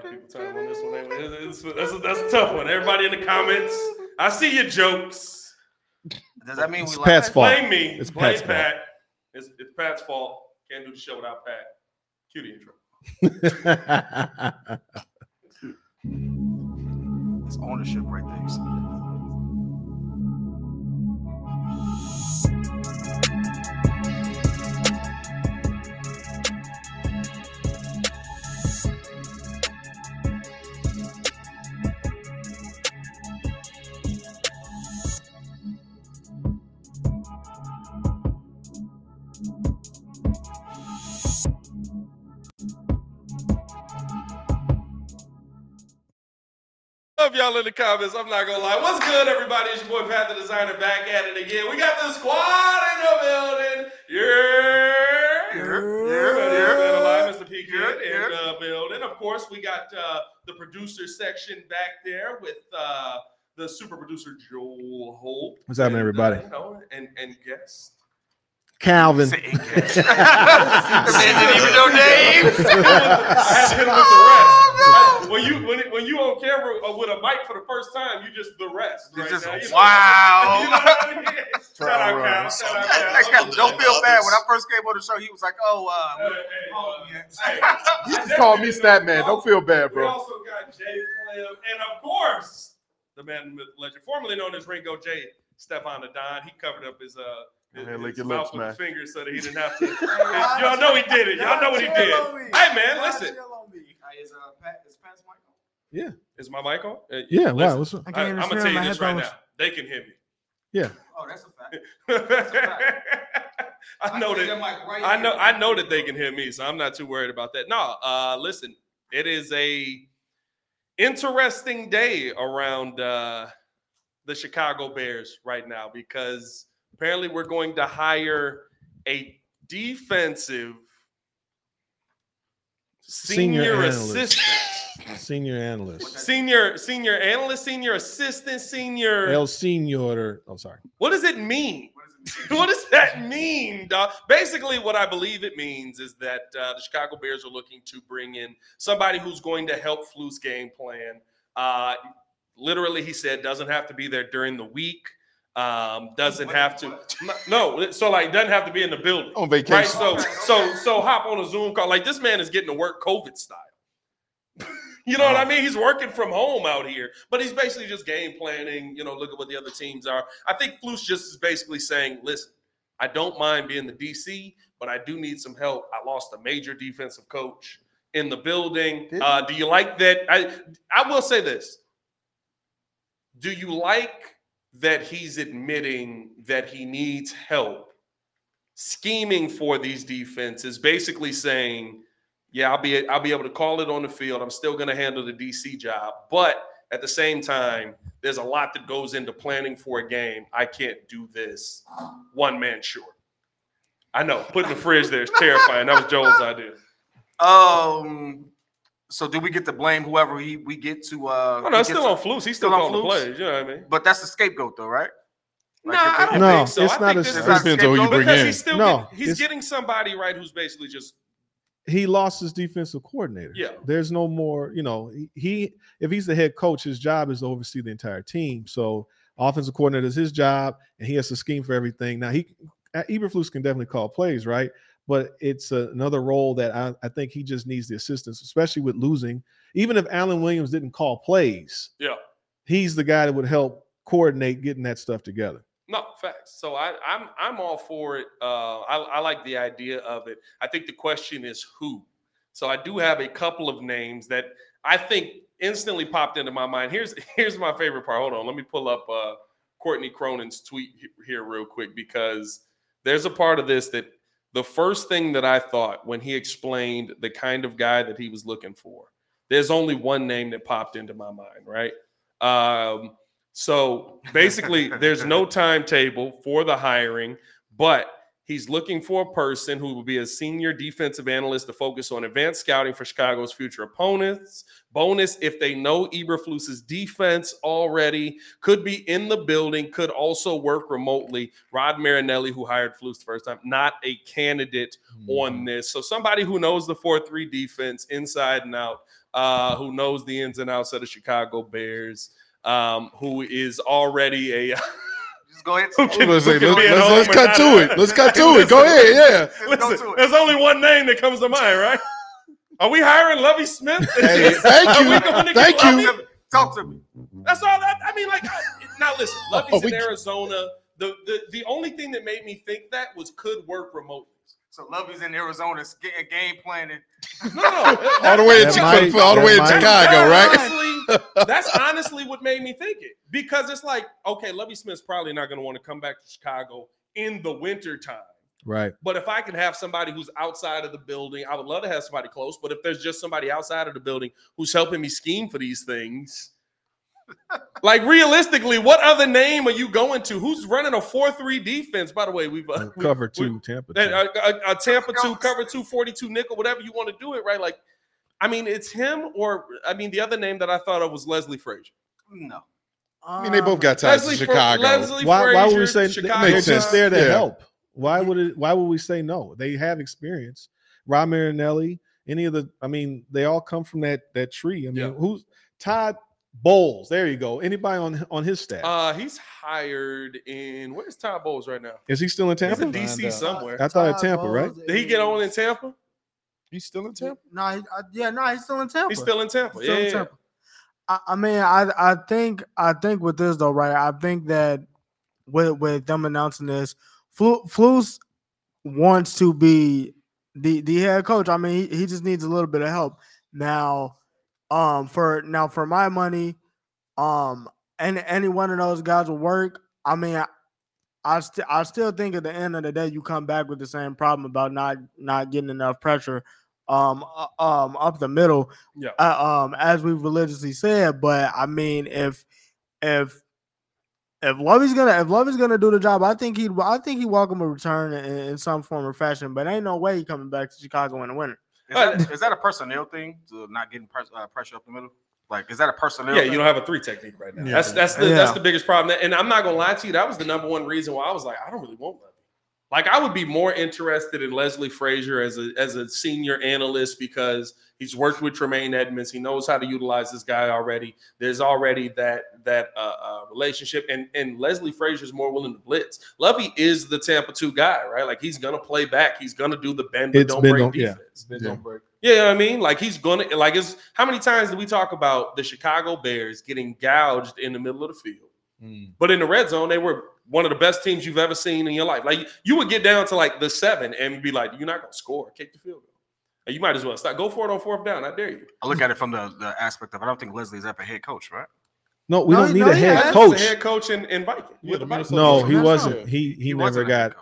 black people time on this one. That's a tough one. Everybody in the comments, I see your jokes. Does that mean it's Pat's fault? Blame me. It's blame Pat's Pat. Fault. It's Pat's fault. Can't do the show without Pat. Cue the intro. It's ownership right there. You see that? Y'all in the comments, I'm not gonna lie. What's good, everybody? It's your boy Pat the Designer back at it again. We got the squad in the building. Yeah. Mr. P Good in the building. Of course, we got the producer section back there with the super producer Joel Hope. What's happening, everybody? And guest Calvin. They didn't even know names. I had to hit him with the rest. When you on camera with a mic for the first time, you just the rest. Right just, now. You know, wow. You know what I mean? Shout out Cal. Don't feel bad. When I first came on the show, he was like, you just called me Stat Man. Don't feel bad, bro. We also got Jay Clem and, of course, the man legend, formerly known as Ringo J. Stefan the Don. He covered up his his mouth with his fingers so that he didn't have to. Y'all know he did it. Y'all know what he did. Hey, man, listen. Is Pat's mic on? Yeah. Is my mic on? Yeah. Wow. What's up? I'm going to tell you this right now. They can hear me. Yeah. Oh, that's a fact. I know that they can hear me, so I'm not too worried about that. No, listen, it is a interesting day around the Chicago Bears right now because apparently we're going to hire a defensive senior assistant. Senior analyst. El Señor. Oh, sorry. What does it mean? What does that mean, dog? Basically, what I believe it means is that the Chicago Bears are looking to bring in somebody who's going to help Flu's game plan. Literally, he said, doesn't have to be there during the week. Doesn't have to be in the building on vacation, right? So hop on a Zoom call. Like, this man is getting to work COVID style. You know what I mean? He's working from home out here, but he's basically just game planning. You know, look at what the other teams are. I think Flus just is basically saying, listen, I don't mind being the DC, but I do need some help. I lost a major defensive coach in the building. Do you like that? I will say this. Do you like that he's admitting that he needs help scheming for these defenses, basically saying, yeah, I'll be able to call it on the field. I'm still going to handle the DC job. But at the same time, there's a lot that goes into planning for a game. I can't do this one man short. I know. Putting the fridge there is terrifying. That was Joel's idea. So do we get to blame whoever we get to? It's still on Flus. He's still calling the plays. You know what I mean? But that's the scapegoat, though, right? Like, I don't think so. It's not a scapegoat who you bring in. He's getting somebody, right, who's basically just – He lost his defensive coordinator. Yeah. There's no more – you know, if he's the head coach, his job is to oversee the entire team. So offensive coordinator is his job, and he has to scheme for everything. Now, Eberflus can definitely call plays, right? But it's another role that I think he just needs the assistance, especially with losing. Even if Allen Williams didn't call plays, yeah, he's the guy that would help coordinate getting that stuff together. No, facts. So I'm all for it. I like the idea of it. I think the question is who. So I do have a couple of names that I think instantly popped into my mind. Here's my favorite part. Hold on. Let me pull up Courtney Cronin's tweet here real quick, because there's a part of this that – the first thing that I thought when he explained the kind of guy that he was looking for, there's only one name that popped into my mind, right? So basically, there's no timetable for the hiring, but he's looking for a person who will be a senior defensive analyst to focus on advanced scouting for Chicago's future opponents. Bonus, if they know Eberflus's defense already, could be in the building, could also work remotely. Rod Marinelli, who hired Flus the first time, not a candidate on this. So somebody who knows the 4-3 defense inside and out, who knows the ins and outs of the Chicago Bears, who is already a just go ahead. Let's cut to it. Let's cut to it. Go ahead. Yeah. Listen, there's only one name that comes to mind, right? Are we hiring Lovie Smith? Hey, thank you. Thank you. Lovie? Talk to me. That's all. I mean, like, now listen, Lovie's in Arizona. The only thing that made me think that was could work remotely. So Lovie's in Arizona game planning. No, all the way in Chicago, right? That's honestly what made me think it, because it's like, okay, Lovie Smith's probably not going to want to come back to Chicago in the wintertime. Right. But if I can have somebody who's outside of the building, I would love to have somebody close. But if there's just somebody outside of the building who's helping me scheme for these things, like, realistically, what other name are you going to? Who's running a 4-3 defense? By the way, we've cover two, Tampa 2. A Tampa 2, cover 2, 42 nickel, whatever you want to do it, right? Like, I mean, it's him or, I mean, the other name that I thought of was Leslie Frazier. No. I mean, they both got ties to Chicago. Why would we say Chicago? They're just there to help. Why would we say no? They have experience. Rob Marinelli, any of the, I mean, they all come from that tree. I mean, who's Todd Bowles? There you go. Anybody on his staff? He's hired in. Where's Todd Bowles right now? Is he still in Tampa? He's in DC somewhere. I thought in Tampa, Bowles, right? Did he get on in Tampa? He's still in Tampa. No, he's still in Tampa. He's still in Tampa. I think with this though, right? I think that with them announcing this, Flus wants to be the head coach. I mean, he just needs a little bit of help now. For my money, and any one of those guys will work. I mean, I still think at the end of the day, you come back with the same problem about not getting enough pressure, up the middle, as we religiously said. But I mean, if Lovey's gonna do the job, I think he welcome a return in some form or fashion. But ain't no way he coming back to Chicago in the winter. Is that a personnel thing to not getting pressure up the middle? Like, is that a personnel thing? You don't have a three technique right now. Yeah. That's the biggest problem. And I'm not going to lie to you. That was the number one reason why I was like, I don't really want Lovie. Like, I would be more interested in Leslie Frazier as a senior analyst because he's worked with Tremaine Edmonds. He knows how to utilize this guy already. There's already that relationship. And Leslie Frazier's more willing to blitz. Lovie is the Tampa 2 guy, right? Like, he's going to play back. He's going to do the bend but don't break defense. You know what I mean? Like, he's going to – like, how many times do we talk about the Chicago Bears getting gouged in the middle of the field? But in the red zone, they were one of the best teams you've ever seen in your life. Like, you would get down to like the 7 and be like, you're not going to score. Kick the field goal. You might as well stop. Go for it on 4th down. I dare you. I look at it from the aspect of, I don't think Leslie's ever head coach, right? No, we don't need a head coach. Head coach in Vikings. He wasn't. He never got.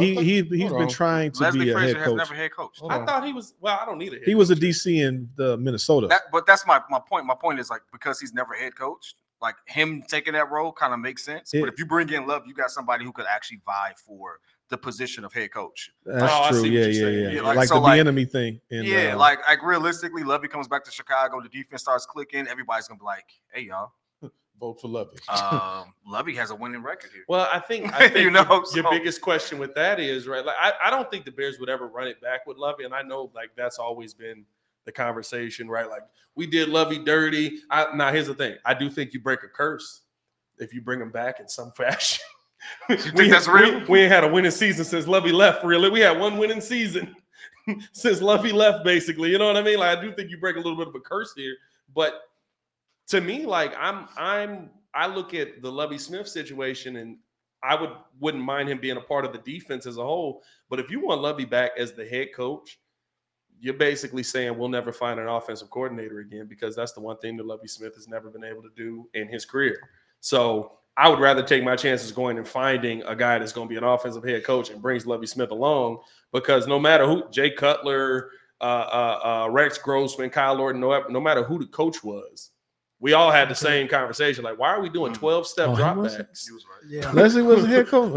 He's been trying to be a head coach. Leslie Frazier has never head coach. I thought he was. Well, I don't need a head coach. He was a DC in Minnesota. But that's my point. My point is, like, because he's never head coached, like, him taking that role kind of makes sense. But if you bring in Love, you got somebody who could actually vie for the position of head coach. That's true. Yeah. Enemy thing. Like realistically, Lovie comes back to Chicago, the defense starts clicking, everybody's gonna be like, "Hey, y'all, vote for Lovie." Lovie has a winning record here. Well, I think your biggest question with that is, right, like, I don't think the Bears would ever run it back with Lovie, and I know, like, that's always been the conversation, right? Like, we did Lovie dirty. Now, here's the thing: I do think you break a curse if you bring him back in some fashion. You think that's real? We ain't had a winning season since Lovie left, really. We had one winning season since Lovie left, basically. You know what I mean? Like, I do think you break a little bit of a curse here. But to me, like, I look at the Lovie Smith situation, and I wouldn't mind him being a part of the defense as a whole. But if you want Lovie back as the head coach, you're basically saying we'll never find an offensive coordinator again, because that's the one thing that Lovie Smith has never been able to do in his career. So I would rather take my chances going and finding a guy that's going to be an offensive head coach and brings Lovie Smith along, because no matter who, Jay Cutler, Rex Grossman, Kyle Orton, no matter who the coach was, we all had the same conversation. Like, why are we doing 12-step dropbacks? He was right. Yeah. Leslie was a head coach.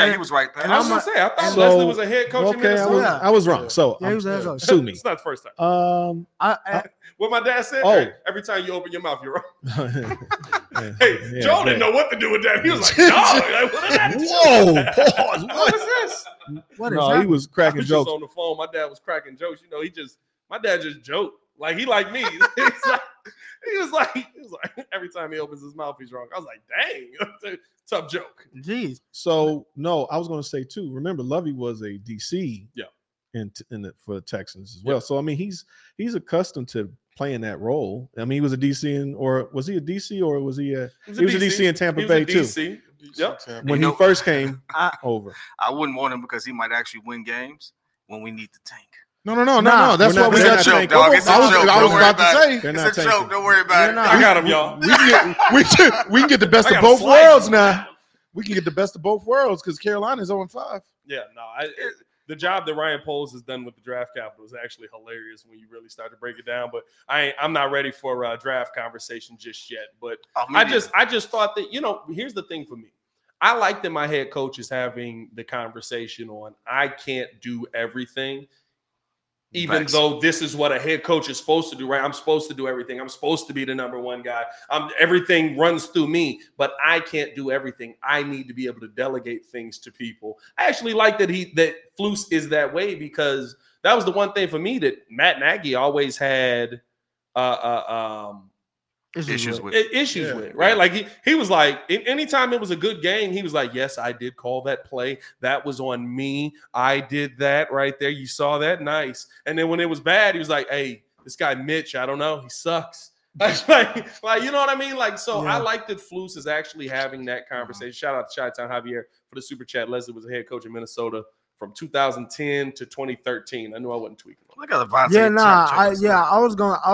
He was right. I was going to say, I thought Leslie was a head coach in Minnesota. I was wrong. So he was head coach. Sue me. It's not the first time. What my dad said, hey, every time you open your mouth, you're wrong. Joel didn't know what to do with that. He was like, Whoa, pause. What is this? What is that? He was cracking jokes. I was on the phone. My dad was cracking jokes. You know, my dad just joked. Like, he like me. He was like, every time he opens his mouth, he's wrong. I was like, dang, tough joke. Jeez. So, no, I was going to say, too, remember, Lovie was a DC for the Texans as well. Yeah. So, I mean, he's accustomed to playing that role. I mean, he was a DC or was he a DC in Tampa Bay, too. DC. Yep. When he first came over. I wouldn't want him because he might actually win games when we need to tank. No. That's why we got tank. I was about to say. It's a joke. Don't worry about it. I got him, y'all. We can get the best of both worlds now. We can get the best of both worlds because Carolina's 0-5. Yeah, no. The job that Ryan Poles has done with the draft capital is actually hilarious when you really start to break it down. But I'm not ready for a draft conversation just yet. But I just thought that, here's the thing for me. I like that my head coach is having the conversation on I can't do everything. Even though this is what a head coach is supposed to do, right? I'm supposed to do everything. I'm supposed to be the number one guy. Everything runs through me, but I can't do everything. I need to be able to delegate things to people. I actually like that that Flus is that way, because that was the one thing for me that Matt Nagy always had issues with, right? Yeah. Like he was like, anytime it was a good game, he was like, yes, I did call that play. That was on me. I did that right there. You saw that? Nice. And then when it was bad, he was like, hey, this guy Mitch, I don't know. He sucks. like you know what I mean? Like, so yeah. I like that Flus is actually having that conversation. Shout out to Chi-Town Javier for the super chat. Leslie was a head coach in Minnesota from 2010 to 2013. I knew I wasn't tweaking. Look at the vibes. Yeah, nah. I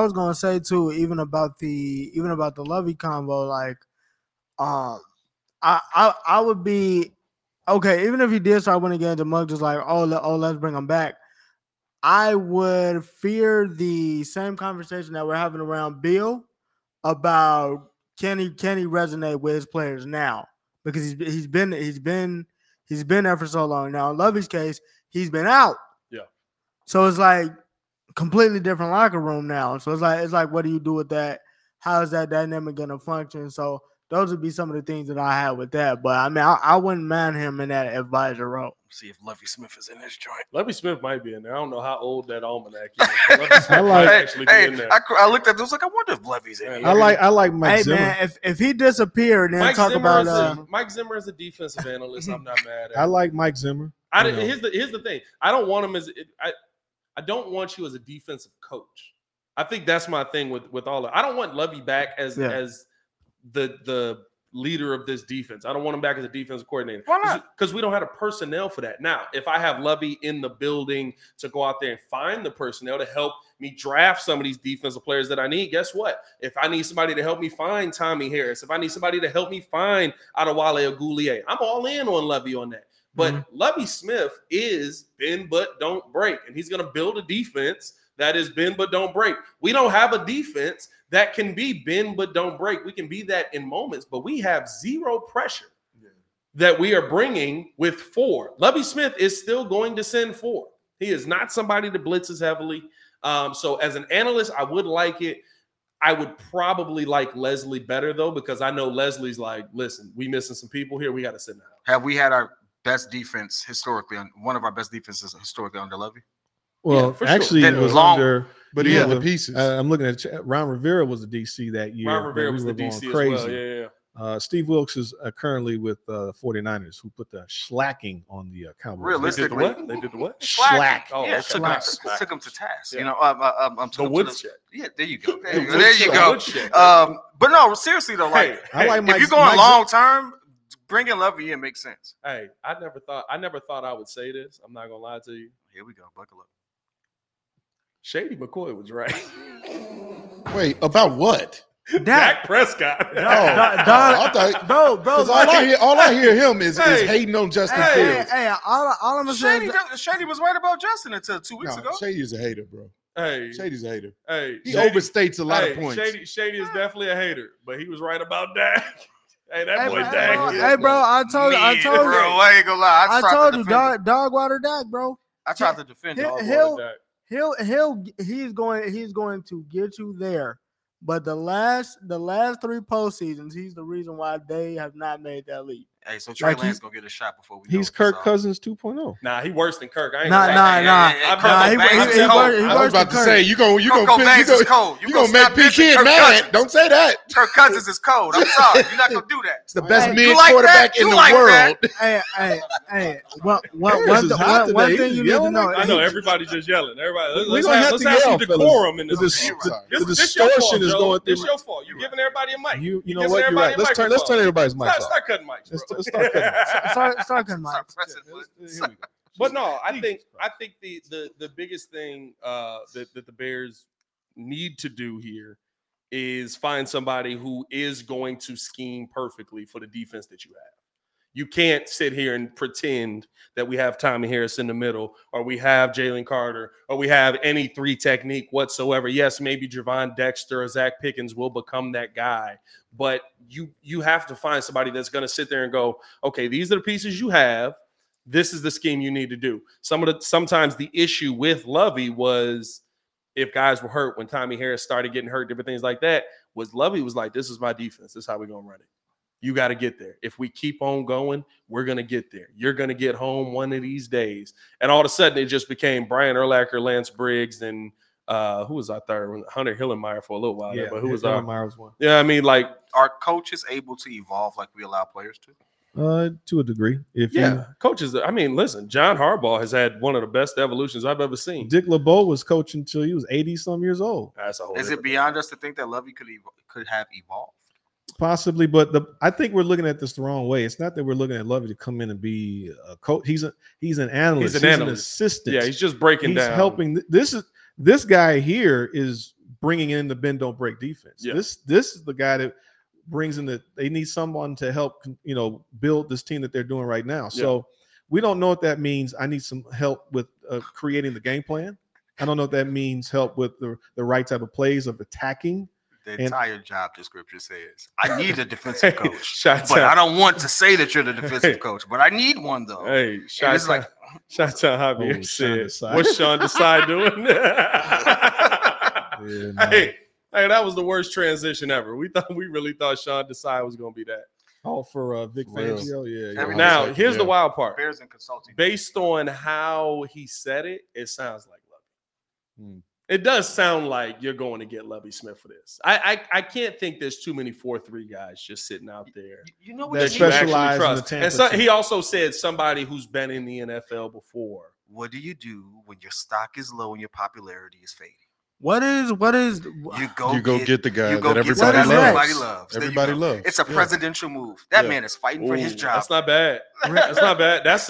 was gonna say too, even about the Lovey combo. Like, I would be okay even if he did start winning games. The mug just like, let's bring him back. I would fear the same conversation that we're having around Bill about can he resonate with his players now, because he's been there for so long now. In Lovey's case, he's been out. Yeah. So it's like completely different locker room now. So it's like, what do you do with that? How is that dynamic going to function? So those would be some of the things that I had with that. But I mean, I wouldn't mind him in that advisor role. See if Lovie Smith is in this joint. Lovie Smith might be in there. I don't know how old that almanac is. Lovie Smith might actually be in there. I looked at this like, I wonder if Lovie's in here. I like Mike Zimmer. Man, if he disappeared, then Mike talk Zimmer about Mike Zimmer is a defensive analyst. I'm not mad at. I like Mike Zimmer. Here's the thing. I don't want him as I don't want you as a defensive coach. I think that's my thing with all of it. I don't want Lovie back as the leader of this defense. I don't want him back as a defensive coordinator. Why not? Because we don't have the personnel for that. Now, if I have Lovie in the building to go out there and find the personnel to help me draft some of these defensive players that I need, guess what? If I need somebody to help me find Tommy Harris, if I need somebody to help me find Adewale Aguilar, I'm all in on Lovie on that. But Lovie Smith is bend but don't break, and he's going to build a defense that is bend but don't break. We don't have a defense that can be bend but don't break. We can be that in moments, but we have zero pressure that we are bringing with four. Lovie Smith is still going to send four. He is not somebody that blitzes heavily. So as an analyst, I would like it. I would probably like Leslie better, though, because I know Leslie's like, listen, we missing some people here. We got to sit down. Have we had our best defense historically, one of our best defenses historically under Lovie? Well, yeah, actually, sure. It was longer, but he had the pieces. I'm looking at Ron Rivera was the DC that year. Ron Rivera was the DC crazy. As well. Yeah. Steve Wilkes is currently with the 49ers, who put the slacking on the Cowboys. Realistically, they did the what? Slack. Oh, yeah, took them to task. Yeah. The woodshed. Yeah, there you go. There you go. But no, seriously though, like, hey, like if you're going long term, bringing Lovey in makes sense. Hey, I never thought I would say this. I'm not gonna lie to you. Here we go. Buckle up. Shady McCoy was right. Wait, about what? Dak Prescott. No, bro. All I hear him is hating on Justin Fields. Hey, all I'm saying, Shady was right about Justin until 2 weeks ago. Shady's a hater, bro. Hey, Shady's a hater. Hey, he overstates a lot of points. Shady is definitely a hater, but he was right about Dak. Hey, that boy Dak. Hey, bro, I told you. Bro, I ain't gonna lie. I told you, dog water Dak, bro. I tried to defend dog water Dak. He's going to get you there, but the last 3 postseasons, he's the reason why they have not made that leap. Hey, so Trey Lance gonna get a shot before we. He's Kirk Cousins 2.0. Nah, he worse than Kirk. I ain't I was about to say you gonna make P. Kid mad. Don't say that. Kirk Cousins is cold. I'm sorry, you're not gonna do that. It's the best mid quarterback in the world. Hey, one thing you need to know. I know everybody's just yelling. Let's have some decorum in this. The distortion is going through. It's your fault. You're giving everybody a mic. You know what? You're right. Let's turn everybody's mic off. Start cutting mics. Start cutting mics. But no, I think the biggest thing that the Bears need to do here is find somebody who is going to scheme perfectly for the defense that you have. You can't sit here and pretend that we have Tommy Harris in the middle, or we have Jalen Carter, or we have any three technique whatsoever. Yes, maybe Javon Dexter or Zach Pickens will become that guy, but you have to find somebody that's going to sit there and go, okay, these are the pieces you have. This is the scheme you need to do. Sometimes the issue with Lovie was if guys were hurt when Tommy Harris started getting hurt, different things like that, was Lovie was like, this is my defense. This is how we're going to run it. You got to get there. If we keep on going, we're going to get there. You're going to get home one of these days. And all of a sudden, it just became Brian Urlacher, Lance Briggs, and who was our third one? Hunter Hillenmeyer for a little while. Yeah, there, but who was our one? Yeah, I mean, like, are coaches able to evolve like we allow players to? To a degree. Coaches. I mean, listen, John Harbaugh has had one of the best evolutions I've ever seen. Dick LeBeau was coaching until he was 80-some years old. That's a whole. Is it beyond us to think that Lovie could have evolved? Possibly, but I think we're looking at this the wrong way. It's not that we're looking at Lovie to come in and be a coach. He's an analyst. He's an assistant. Yeah, he's just down. He's helping. This guy here is bringing in the bend don't break defense. Yeah. This is the guy that brings in they need someone to help build this team that they're doing right now. So we don't know what that means. I need some help with creating the game plan. I don't know if that means help with the right type of plays of attacking. The entire job description says, I need a defensive coach. I don't want to say that you're the defensive coach, but I need one, though. Hey, shout out Javier said, what's Sean Desai doing? Hey, that was the worst transition ever. We really thought Sean Desai was going to be that. Oh, for Vic Fangio? Yeah. Now, here's the wild part. Bears and consulting. Based on how he said it, it sounds like Lovie. It does sound like you're going to get Lovie Smith for this. I can't think there's too many 4-3 guys just sitting out there. You know what? Specialize in the Tampa. And so, he also said somebody who's been in the NFL before. What do you do when your stock is low and your popularity is fading? What is you go get the guy that everybody loves. Everybody loves. It's a presidential move. That man is fighting for his job. That's not bad. That's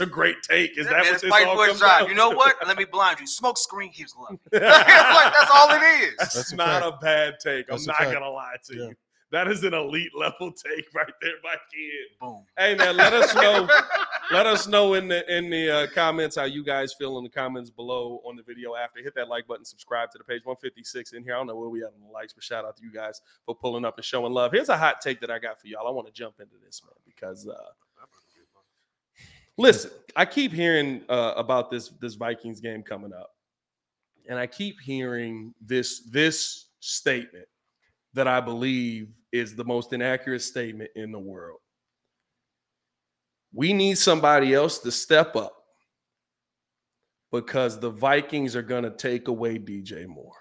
a great take. Is that what this all comes out? You know what? Let me blind you. Smoke screen keeps loving. That's all it is. That's not a bad take. I'm not gonna lie to you. That is an elite level take right there, my kid. Boom. Hey man, let us know. Let us know in the comments how you guys feel in the comments below on the video after. Hit that like button, subscribe to the page. 156 in here. I don't know where we at on the likes, but shout out to you guys for pulling up and showing love. Here's a hot take that I got for y'all. I want to jump into this, man, because listen, I keep hearing about this Vikings game coming up, and I keep hearing this statement that I believe is the most inaccurate statement in the world. We need somebody else to step up because the Vikings are going to take away DJ Moore.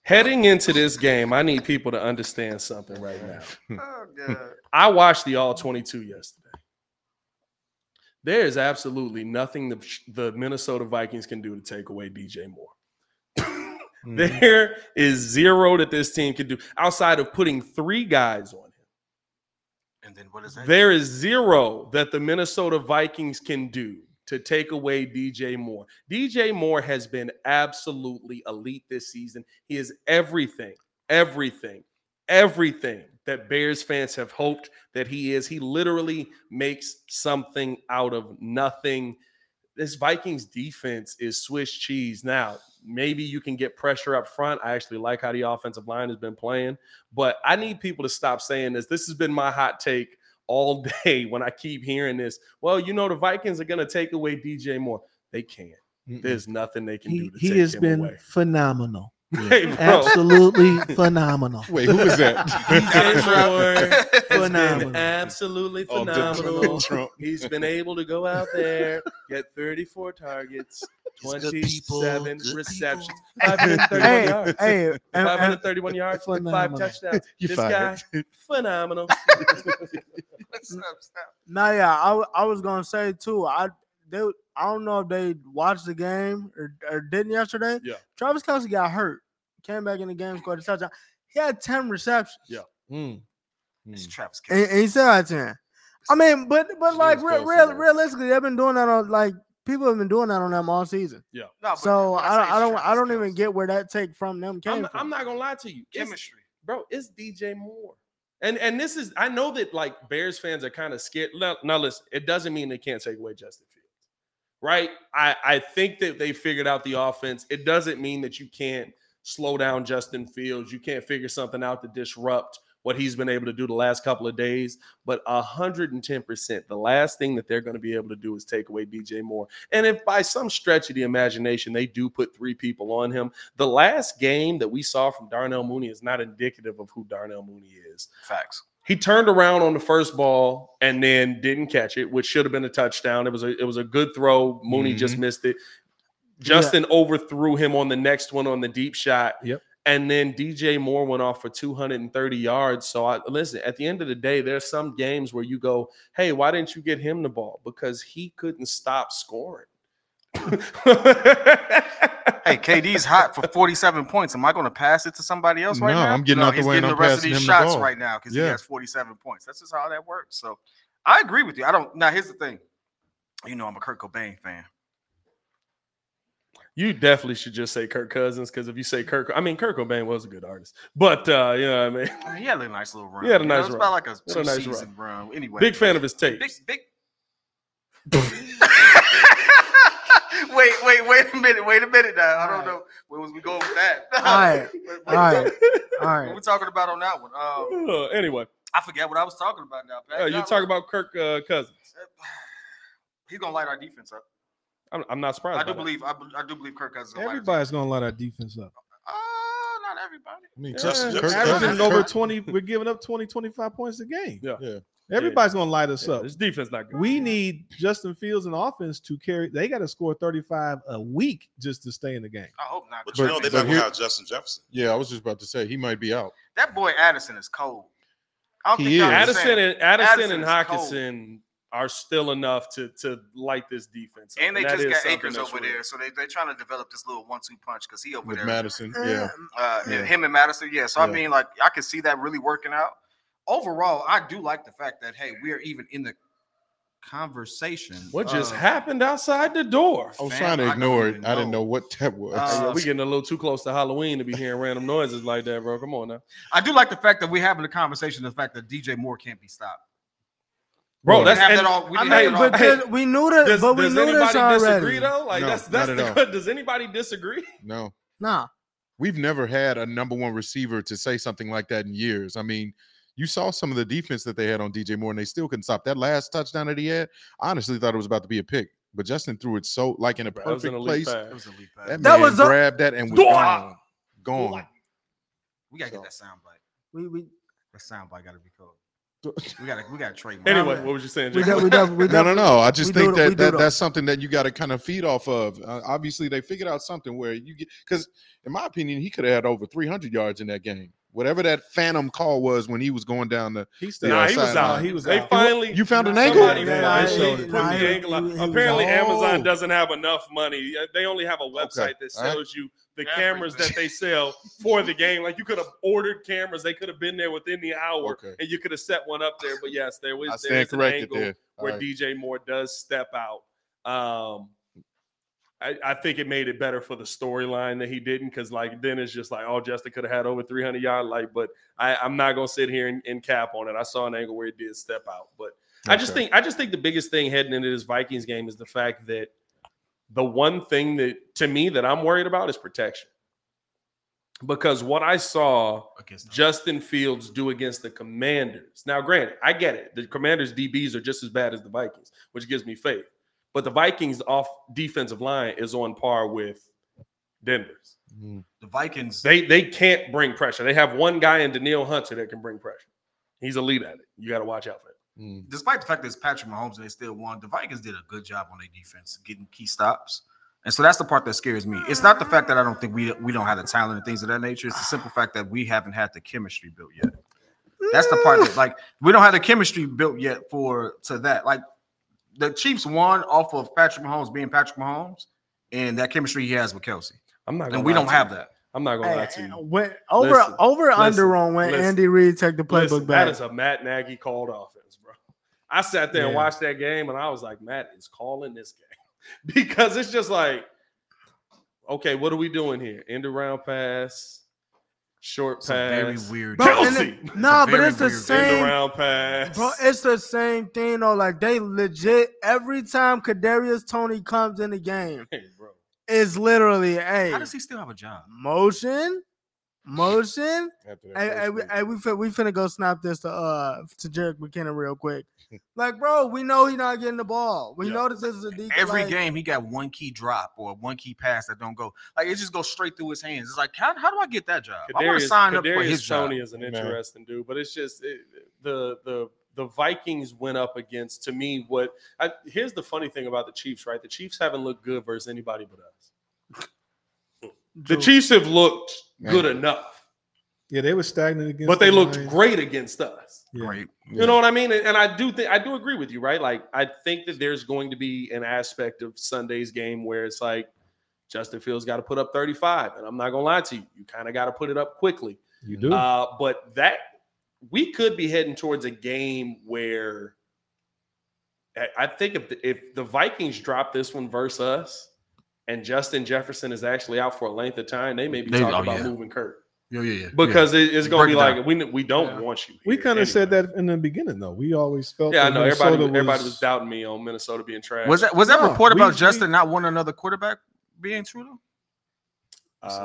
Heading into this game, I need people to understand something right now. Oh, God. I watched the All-22 yesterday. There is absolutely nothing the Minnesota Vikings can do to take away DJ Moore. Mm-hmm. There is zero that this team can do outside of putting three guys on him. And then what is that? There is zero that the Minnesota Vikings can do to take away DJ Moore. DJ Moore has been absolutely elite this season. He is everything that Bears fans have hoped that he is. He literally makes something out of nothing. This Vikings defense is Swiss cheese now. Maybe you can get pressure up front. I actually like how the offensive line has been playing. But I need people to stop saying this. This has been my hot take all day when I keep hearing this. Well, the Vikings are going to take away DJ Moore. They can't. There's nothing they can do to take him away. He has been phenomenal. Hey, absolutely phenomenal. Wait, who is that? DJ Moore phenomenal. Been absolutely phenomenal. He's been able to go out there, get 34 targets, 27 receptions, 531 yards, 5 touchdowns. This guy, phenomenal. Nah, yeah, I was gonna say too. I don't know if they watched the game or didn't yesterday. Yeah. Travis Kelce got hurt. Came back in the game, scored a touchdown. He had 10 receptions. Yeah. It's Travis Kelce. And he still had 10. I mean, but like realistically, they've been doing that on like people have been doing that on them all season. Yeah. No, so I don't even get where that take from them came from. I'm not gonna lie to you. Chemistry. It's DJ Moore. And this is I know that like Bears fans are kind of scared. Now listen, it doesn't mean they can't take away Justin Fields. Right? I think that they figured out the offense. It doesn't mean that you can't slow down Justin Fields. You can't figure something out to disrupt what he's been able to do the last couple of days. But 110%, the last thing that they're going to be able to do is take away DJ Moore. And if by some stretch of the imagination they do put 3 people on him, the last game that we saw from Darnell Mooney is not indicative of who Darnell Mooney is. Facts. He turned around on the first ball and then didn't catch it, which should have been a touchdown. It was a good throw. Mooney just missed it. Justin overthrew him on the next one on the deep shot. Yep. And then DJ Moore went off for 230 yards. So, listen, at the end of the day, there's some games where you go, hey, why didn't you get him the ball? Because he couldn't stop scoring. Hey, KD's hot for 47 points. Am I going to pass it to somebody else right now? No, I'm getting out the way and I'm passing him the ball. He's getting the rest of these shots right now because he has 47 points. That's just how that works. So, I agree with you. Now, here's the thing. You know I'm a Kurt Cobain fan. You definitely should just say Kirk Cousins because if you say Kirk Cobain was a good artist. But, you know what I mean? He had a nice little run. He had a nice run. It was about like a two-season run. Anyway. Big fan of his tapes. Big. Wait a minute now. I don't know where was we going with that. All right. What are we talking about on that one? Anyway. I forget what I was talking about now, Pat. You're talking about Kirk Cousins. He's going to light our defense up. I'm not surprised. I do believe Kirk Cousins. Everybody's going to light our defense up. Not everybody. I mean, Kirk, over 20. We're giving up 20, 25 points a game. Yeah. Everybody's going to light us up. This defense not good. We need Justin Fields and offense to carry. They got to score 35 a week just to stay in the game. I hope not. But they don't have Justin Jefferson. Yeah, I was just about to say he might be out. That boy Addison is cold. Addison and Hawkinson. Cold. Are still enough to light this defense. And they just got Akers over there, so they're trying to develop this little 1-2 punch because he over there. Madison, him and Madison, yeah. So, I mean, like, I can see that really working out. Overall, I do like the fact that, hey, we're even in the conversation. What just happened outside the door? I was trying to ignore it. I didn't know what that was. We getting a little too close to Halloween to be hearing random noises like that, bro. Come on now. I do like the fact that we're having a conversation, the fact that DJ Moore can't be stopped. Bro, that's we knew that. Does anybody disagree though? Like, no, that's does anybody disagree? No, nah. We've never had a number one receiver to say something like that in years. I mean, you saw some of the defense that they had on DJ Moore, and they still couldn't stop that last touchdown that he had. I honestly thought it was about to be a pick, but Justin threw it so like in a perfect place. That was a leap pass. That man grabbed that and was gone. We gotta get that soundbite. That soundbite gotta be cool. We gotta trademark. Anyway, what was you saying, Jake? No. I just think that's something that you got to kind of feed off of. Obviously, they figured out something where you get – because, in my opinion, he could have had over 300 yards in that game. Whatever that phantom call was when he was going down the – he was out. They finally – You found an angle? Apparently, Amazon doesn't have enough money. They only have a website that sells you – the cameras that they sell for the game. Like, you could have ordered cameras. They could have been there within the hour, and you could have set one up there. But, yes, there is an angle where DJ Moore does step out. I think it made it better for the storyline that he didn't because, like, then it's just like, oh, Justin could have had over 300 yard light. But I'm not going to sit here and cap on it. I saw an angle where it did step out. But I just think the biggest thing heading into this Vikings game is the fact that the one thing that, to me, that I'm worried about is protection. Because what I saw Justin Fields do against the Commanders. Now, granted, I get it. The Commanders' DBs are just as bad as the Vikings, which gives me faith. But the Vikings' defensive line is on par with Denver's. Mm. The Vikings, they can't bring pressure. They have one guy in Danielle Hunter that can bring pressure. He's elite at it. You got to watch out for him. Mm. Despite the fact that it's Patrick Mahomes and they still won, the Vikings did a good job on their defense, getting key stops. And so that's the part that scares me. It's not the fact that I don't think we don't have the talent and things of that nature. It's the simple fact that we haven't had the chemistry built yet. That's the part that, like, we don't have the chemistry built yet to that. Like, the Chiefs won off of Patrick Mahomes being Patrick Mahomes and that chemistry he has with Kelce. I'm not gonna and we don't have that. I'm not going to lie to you. Andy Reid took the playbook back. That is a Matt Nagy called offense, bro. I sat there and watched that game, and I was like, Matt is calling this game. Because it's just like, okay, what are we doing here? End around pass. Short pass. Very weird. It's the same. Round pass. Bro, it's the same thing, though. Like, they legit, every time Kadarius Toney comes in the game, it's literally, hey. How does he still have a job? Motion. We finna go snap this to Jerick McKinnon real quick. Like, bro, we know he's not getting the ball. We know this is a deep. Every game he got one key drop or one key pass that don't go. Like, it just goes straight through his hands. It's like, how do I get that job? I want to sign up for his job. Tony is an interesting dude, but it's just the Vikings went up against, to me, here's the funny thing about the Chiefs, right? The Chiefs haven't looked good versus anybody but us. The Chiefs have looked good enough. Yeah, they were stagnant against us. But they looked great against us. Yeah. Great. Yeah. You know what I mean? And I do agree with you, right? Like, I think that there's going to be an aspect of Sunday's game where it's like Justin Fields got to put up 35. And I'm not going to lie to you. You kind of got to put it up quickly. You do. But that we could be heading towards a game where I think if the Vikings drop this one versus us, and Justin Jefferson is actually out for a length of time, they may be talking about moving Kirk. Yeah. Because it's going to be like, we don't want you. We kind of said that in the beginning, though. We always felt that Minnesota everybody was doubting me on Minnesota being trash. Was that report about Justin not wanting another quarterback being true, though?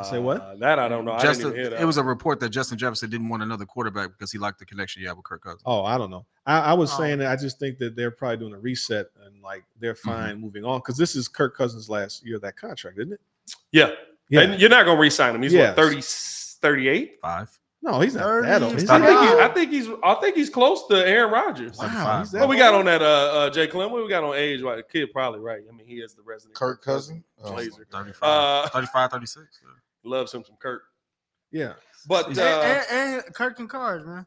Say what? That I don't know. I didn't hear that. It was a report that Justin Jefferson didn't want another quarterback because he liked the connection he had with Kirk Cousins. Oh, I don't know. I was saying that I just think that they're probably doing a reset and like they're fine moving on because this is Kirk Cousins' last year of that contract, isn't it? Yeah. And you're not going to re-sign him. He's what, 30, 38? 5. No, he's not 30, that old. I think he's close to Aaron Rodgers. Wow. What we got on that, Jay Clem? What we got on age? Right, the kid probably right. I mean, he is the resident. Kirk Cousins? Oh, 35, 36. Loves him some Kirk. Yeah. But and Kirk and cars, man.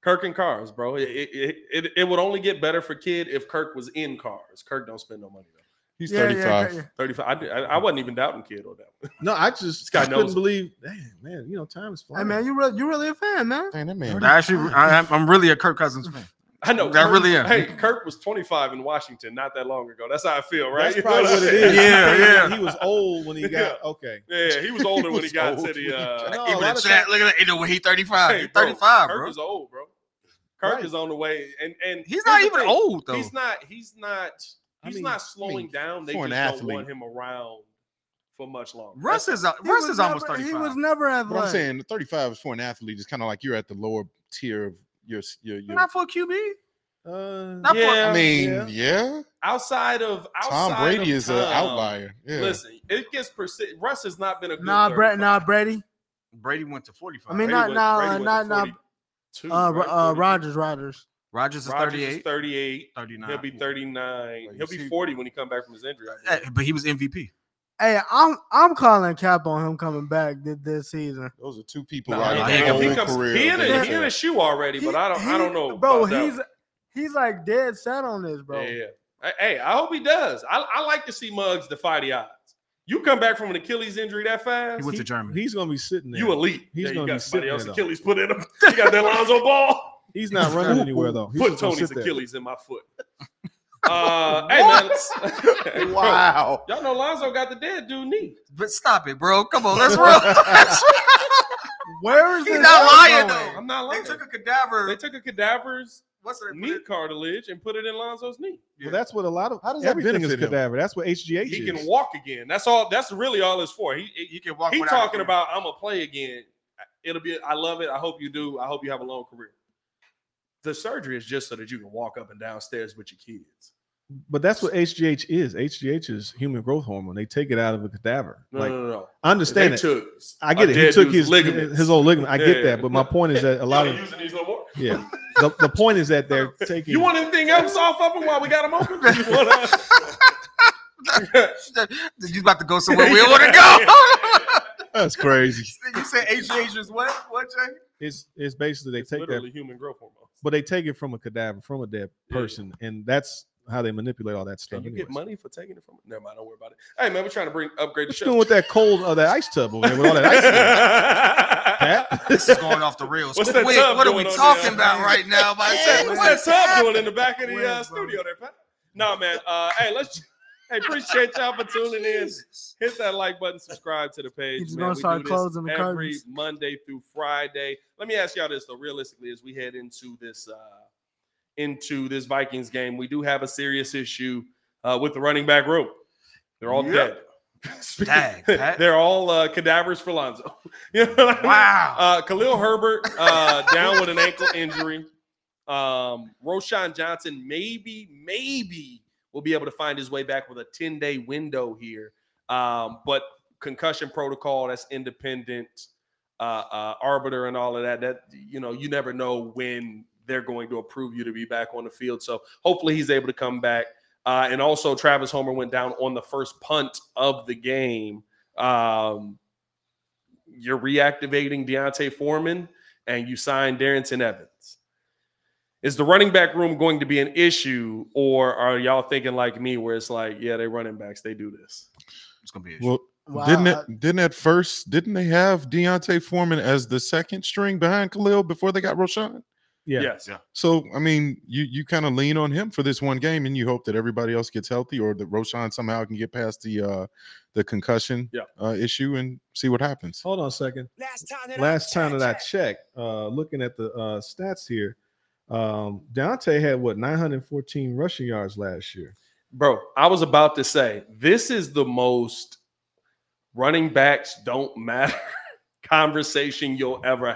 Kirk and cars, bro. It would only get better for kid if Kirk was in cars. Kirk don't spend no money, though. He's 35. 35. I wasn't even doubting kid on that one. No, I just couldn't believe. Damn, man, time is flying. Hey, man, you really a fan, man. Dang, that man. I'm really a Kirk Cousins fan. I know. I really am. Hey, Kirk was 25 in Washington not that long ago. That's how I feel, right? That's probably what it is. Yeah. He was old when he got okay. Yeah, he was older when he got to the. Even the chat. Look at that. When he's 35. Hey, 35, bro. Kirk is old, bro. Kirk is on the way, and he's not even old though. He's not. He's not slowing down. They just don't want him around for much longer. Russ is almost 35. He was never athletic. But I'm saying 35 is for an athlete. It's kind of like you're at the lower tier of your not for a QB. Outside of Tom Brady is an outlier. Yeah. Listen, it gets persistent. Russ has not been a good Brady. Brady went to 45. I mean, Rodgers. Rodgers is 38, 39. He'll be 39. He'll be 40 when he comes back from his injury. But he was MVP. Hey, I'm calling cap on him coming back this season. Those are two people. He in a shoe already, but I don't know. Bro, he's like dead set on this, bro. Yeah. Hey, I hope he does. I like to see Muggs defy the odds. You come back from an Achilles injury that fast? He went to Germany. He's gonna be sitting there. You elite. He's gonna be sitting there. Achilles put in him. You got that Lonzo Ball. He's not running anywhere, though. He's put Tony's Achilles in my foot. Hey, man. Wow. Bro, y'all know Lonzo got the dead dude knee. But stop it, bro. Come on, let's roll. Where is he? He's not lying, though. I'm not lying. They took a cadaver's knee cartilage and put it in Lonzo's knee. Well, that's what a lot of – how does everything is cadaver? That's what HGH is. He can walk again. That's all. That's really all it's for. He can walk. He talking about, I'm going to play again. It'll be – I love it. I hope you do. I hope you have a long career. The surgery is just so that you can walk up and downstairs with your kids. But that's what HGH is. HGH is human growth hormone. They take it out of a cadaver. No. I understand it. I get it. He took his old ligament. I get that. But my point is that a lot of using these no more. Yeah. The point is that they're taking. You want anything else off of them while we got them open? You about to go somewhere we don't want to go. That's crazy. You said HGH is what? What, Jay? It's basically they take literally that human growth hormone, but they take it from a cadaver, from a dead person, and that's how they manipulate all that stuff. Can you get money for taking it from it? Never mind, don't worry about it. Hey man, we're trying to upgrade the show. What's doing with that cold or that ice tub over there with all that ice? Pat? This is going off the rails. What are we talking about right now? What's that tub doing in the back of the studio there, Pat? No, man. Hey, Hey, appreciate y'all for tuning in. Hit that like button, subscribe to the page. He's man. We start do this every curtains. Monday through Friday. Let me ask y'all this though, realistically, as we head into this Vikings game, we do have a serious issue with the running back room. They're all dead. Dang, they're all cadavers for Lonzo. You know what I mean? Wow. Khalil Herbert down with an ankle injury. Roschon Johnson maybe. We'll be able to find his way back with a 10-day window here. But concussion protocol, that's independent arbiter and all of that. That, you know, you never know when they're going to approve you to be back on the field. So hopefully he's able to come back. And also Travis Homer went down on the first punt of the game. You're reactivating D'Onta Foreman and you signed Darrington Evans. Is the running back room going to be an issue, or are y'all thinking like me where it's like, yeah, they're running backs, they do this? It's going to be an issue. Well, didn't they have D'Onta Foreman as the second string behind Khalil before they got Roschon? Yeah. Yes. Yeah. So, I mean, you kind of lean on him for this one game, and you hope that everybody else gets healthy or that Roschon somehow can get past the concussion issue and see what happens. Hold on a second. Last time that I checked, looking at the stats here, D'Onta had 914 rushing yards last year. Bro, I was about to say this is the most running backs don't matter conversation you'll ever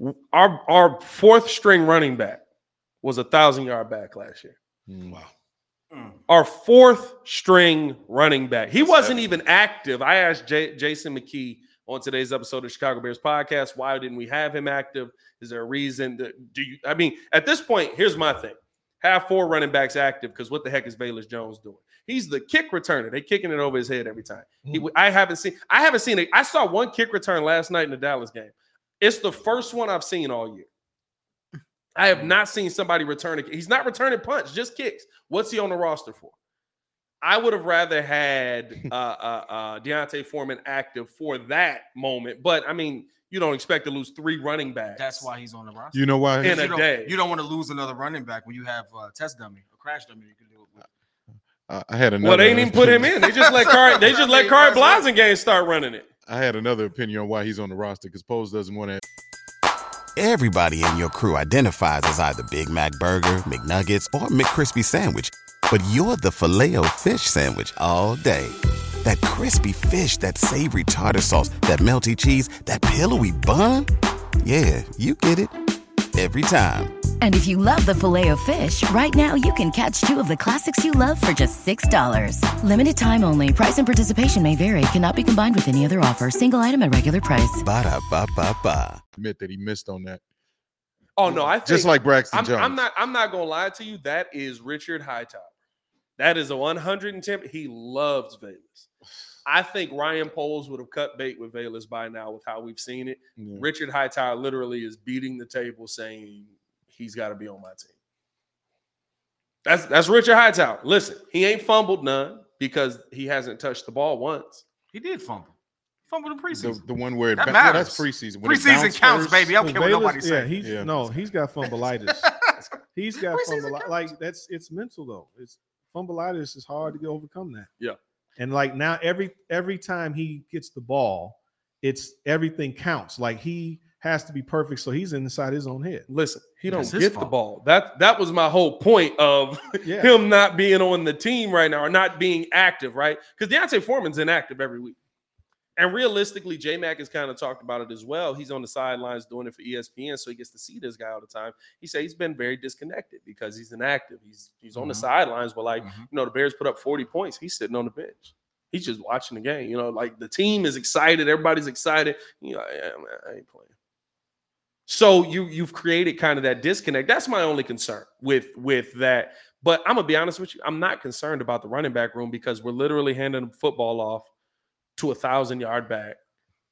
have. Our fourth string running back was 1,000-yard back last year. Wow. Our fourth string running back. He wasn't even active. I asked Jason McKee on today's episode of Chicago Bears podcast, why didn't we have him active? Is there a reason? At this point, here's my thing. Have four running backs active because what the heck is Velus Jones doing? He's the kick returner. They're kicking it over his head every time. I haven't seen it. I saw one kick return last night in the Dallas game. It's the first one I've seen all year. I have not seen somebody return a kick. He's not returning punts, just kicks. What's he on the roster for? I would have rather had D'Onta Foreman active for that moment. But, I mean, you don't expect to lose three running backs. That's why he's on the roster. You know why? You don't want to lose another running back when you have a test dummy, a crash dummy. You can do it with. I had another. Well, they didn't even put him in. They just let Card Blasingame start running it. I had another opinion on why he's on the roster because Poles doesn't want to. Everybody in your crew identifies as either Big Mac Burger, McNuggets, or McCrispy Sandwich. But you're the Filet-O-Fish sandwich all day. That crispy fish, that savory tartar sauce, that melty cheese, that pillowy bun. Yeah, you get it. Every time. And if you love the Filet-O-Fish, right now you can catch two of the classics you love for just $6. Limited time only. Price and participation may vary. Cannot be combined with any other offer. Single item at regular price. Ba-da-ba-ba-ba. Admit that he missed on that. Oh, no. I think just like Braxton Jones. I'm not going to lie to you. That is Richard Hightower. That is a 110. He loves Velus. I think Ryan Poles would have cut bait with Velus by now with how we've seen it. Yeah. Richard Hightower literally is beating the table saying he's got to be on my team. That's Richard Hightower. Listen, he ain't fumbled none because he hasn't touched the ball once. He did fumble. Fumble in preseason. The one where that matters. That's preseason. When preseason counts, first, baby. I don't care what nobody says. No, he's got fumbleitis. He's got fumbleitis. Like, it's mental, though. It's fumbleitis is hard to overcome that. Yeah. And like now every time he gets the ball, it's everything counts. Like he has to be perfect. So he's inside his own head. Listen, he don't get the ball. That was my whole point of him not being on the team right now or not being active, right? Because D'Onta Foreman's inactive every week. And realistically, J-Mac has kind of talked about it as well. He's on the sidelines doing it for ESPN, so he gets to see this guy all the time. He said he's been very disconnected because he's inactive. He's on the sidelines, but like, you know, the Bears put up 40 points. He's sitting on the bench. He's just watching the game. You know, like the team is excited. Everybody's excited. You know, yeah, man, I ain't playing. So you've created kind of that disconnect. That's my only concern with that. But I'm going to be honest with you. I'm not concerned about the running back room because we're literally handing the football off to a 1,000-yard back.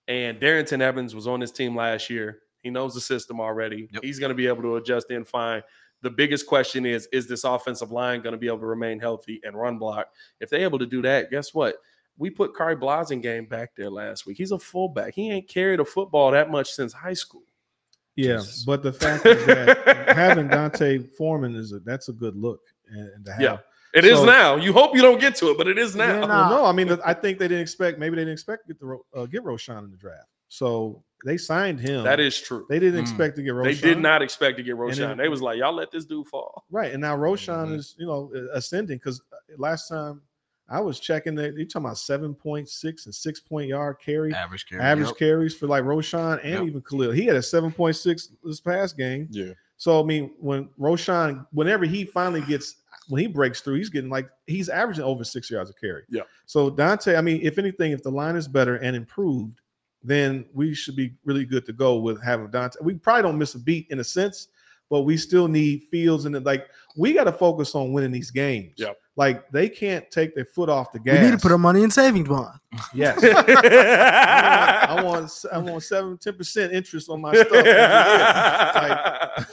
And Darrington Evans was on this team last year. He knows the system already. Yep. He's going to be able to adjust in fine. The biggest question is this offensive line going to be able to remain healthy and run block? If they're able to do that, guess what? We put Kari Blasingame back there last week. He's a fullback. He ain't carried a football that much since high school. Yeah, Jesus. But the fact is that having D'Onta Foreman, that's a good look. And to have. Yeah. It is now. You hope you don't get to it, but it is now. No, I mean, I think they didn't expect. Maybe they didn't expect to get Roschon in the draft. So they signed him. That is true. They didn't expect to get Roschon. They did not expect to get Roschon. They was like, y'all let this dude fall. Right, and now Roschon is ascending because last time I was checking that you're talking about 7.6 and 6-point yard carry average carries for like Roschon and even Khalil. He had a 7.6 this past game. Yeah. So I mean, when Roschon, whenever he finally gets. When he breaks through, he's averaging over 6 yards of carry. Yeah. So D'Onta, I mean, if anything, if the line is better and improved, then we should be really good to go with having D'Onta. We probably don't miss a beat in a sense, but we still need Fields and we got to focus on winning these games. Yeah. Like they can't take their foot off the gas. We need to put our money in savings bond. Yes. I want 7-10% interest on my stuff.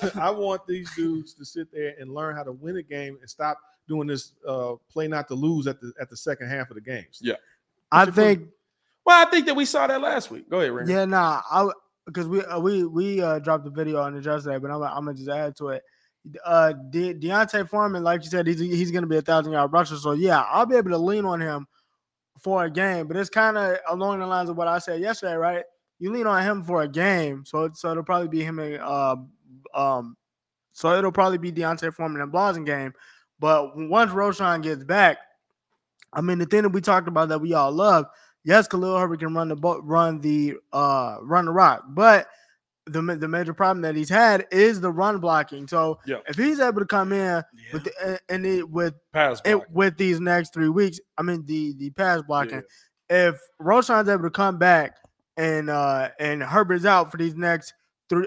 Like, I want these dudes to sit there and learn how to win a game and stop doing this play not to lose at the second half of the games. Yeah. I think that we saw that last week. Go ahead, Ringer. Yeah, because we dropped the video on the draft today, but I'm gonna just add to it. D'Onta Foreman, like you said, he's going to be a 1,000-yard rusher. So, yeah, I'll be able to lean on him for a game. But it's kind of along the lines of what I said yesterday, right? You lean on him for a game, so it'll probably be him. So it'll probably be D'Onta Foreman and Blasen game. But once Roschon gets back, I mean, the thing that we talked about that we all love, yes, Khalil Herbert can run the rock, but the major problem that he's had is the run blocking. So if he's able to come in with these next 3 weeks, I mean the pass blocking. Yeah. If Roschon's able to come back and Herbert's out for these next 3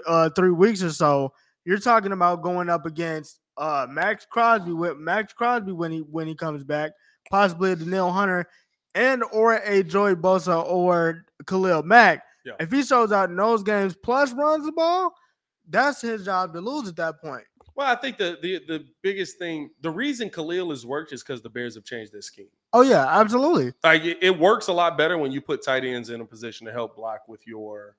weeks or so, you're talking about going up against Max Crosby when he comes back, possibly a Danielle Hunter and or a Joey Bosa or Khalil Mack. Yeah. If he shows out in those games plus runs the ball, that's his job to lose at that point. Well, I think the biggest thing, the reason Khalil has worked is because the Bears have changed their scheme. Oh, yeah, absolutely. Like it works a lot better when you put tight ends in a position to help block with your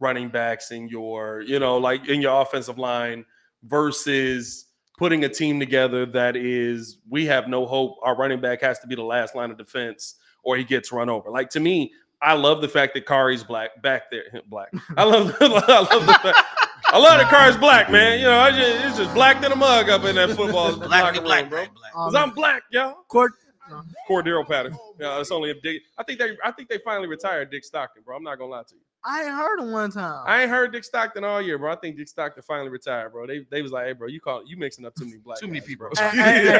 running backs and your, in your offensive line versus putting a team together that is, we have no hope. Our running back has to be the last line of defense or he gets run over. Like to me, I love the fact that Kari's back there. Black. I love that Kari's black, man. You know, it's just black than a mug up in that football. Black, bro. Because I'm black, y'all. Cordero Patterson. Yeah, it's only a Dick. I think they finally retired Dick Stockton, bro. I'm not gonna lie to you. I ain't heard him one time. I ain't heard Dick Stockton all year, bro. I think Dick Stockton finally retired, bro. They was like, hey, bro, you mixing up too many black. Too many people. Greg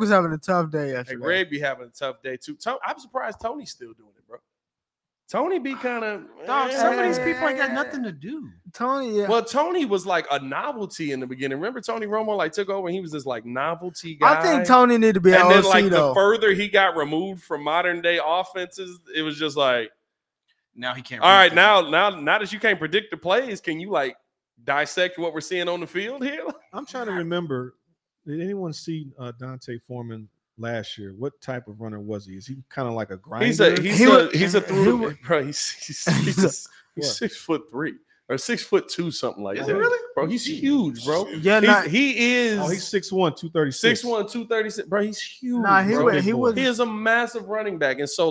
was having a tough day yesterday. Hey, Greg be having a tough day too. I'm surprised Tony's still doing it, bro. Tony be kind of some of these people ain't got nothing to do. Tony, yeah. Well, Tony was like a novelty in the beginning. Remember Tony Romo took over and he was this novelty guy. I think Tony need to be an OC, then the further he got removed from modern day offenses, it was just like. Now he can't. All right, now that you can't predict the plays, can you dissect what we're seeing on the field here? I'm trying to remember. Did anyone see D'Onta Foreman last year? What type of runner was he? Is he kind of like a grinder? He's a through. Bro, he's 6'3" or 6'2", something like that. Really, bro, he's huge, bro. Yeah, he is. Oh, he's 6'1", 236. 6'1", 236. Bro, he's huge. He is a massive running back, and so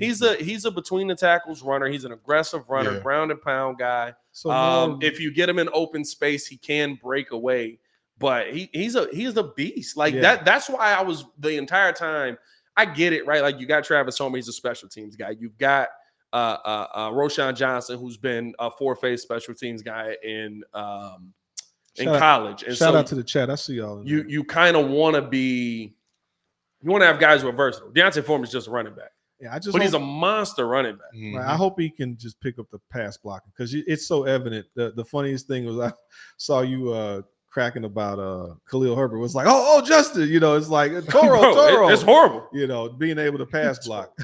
he's a between the tackles runner. He's an aggressive runner, ground and pound guy. So if you get him in open space, he can break away. But he's a beast. That's why I was the entire time. I get it, right? Like, you got Travis Homer, he's a special teams guy. You've got Roschon Johnson, who's been a four-phase special teams guy in college. And shout out to the chat. I see y'all. You kind of want to be – you want to have guys who are versatile. D'Onta Foreman is just a running back. Yeah, but he's a monster running back. Mm-hmm. I hope he can just pick up the pass blocking because it's so evident. The funniest thing was I saw you cracking about Khalil Herbert. Was like, oh, Justin, it's like Toro. It's horrible. Being able to pass block.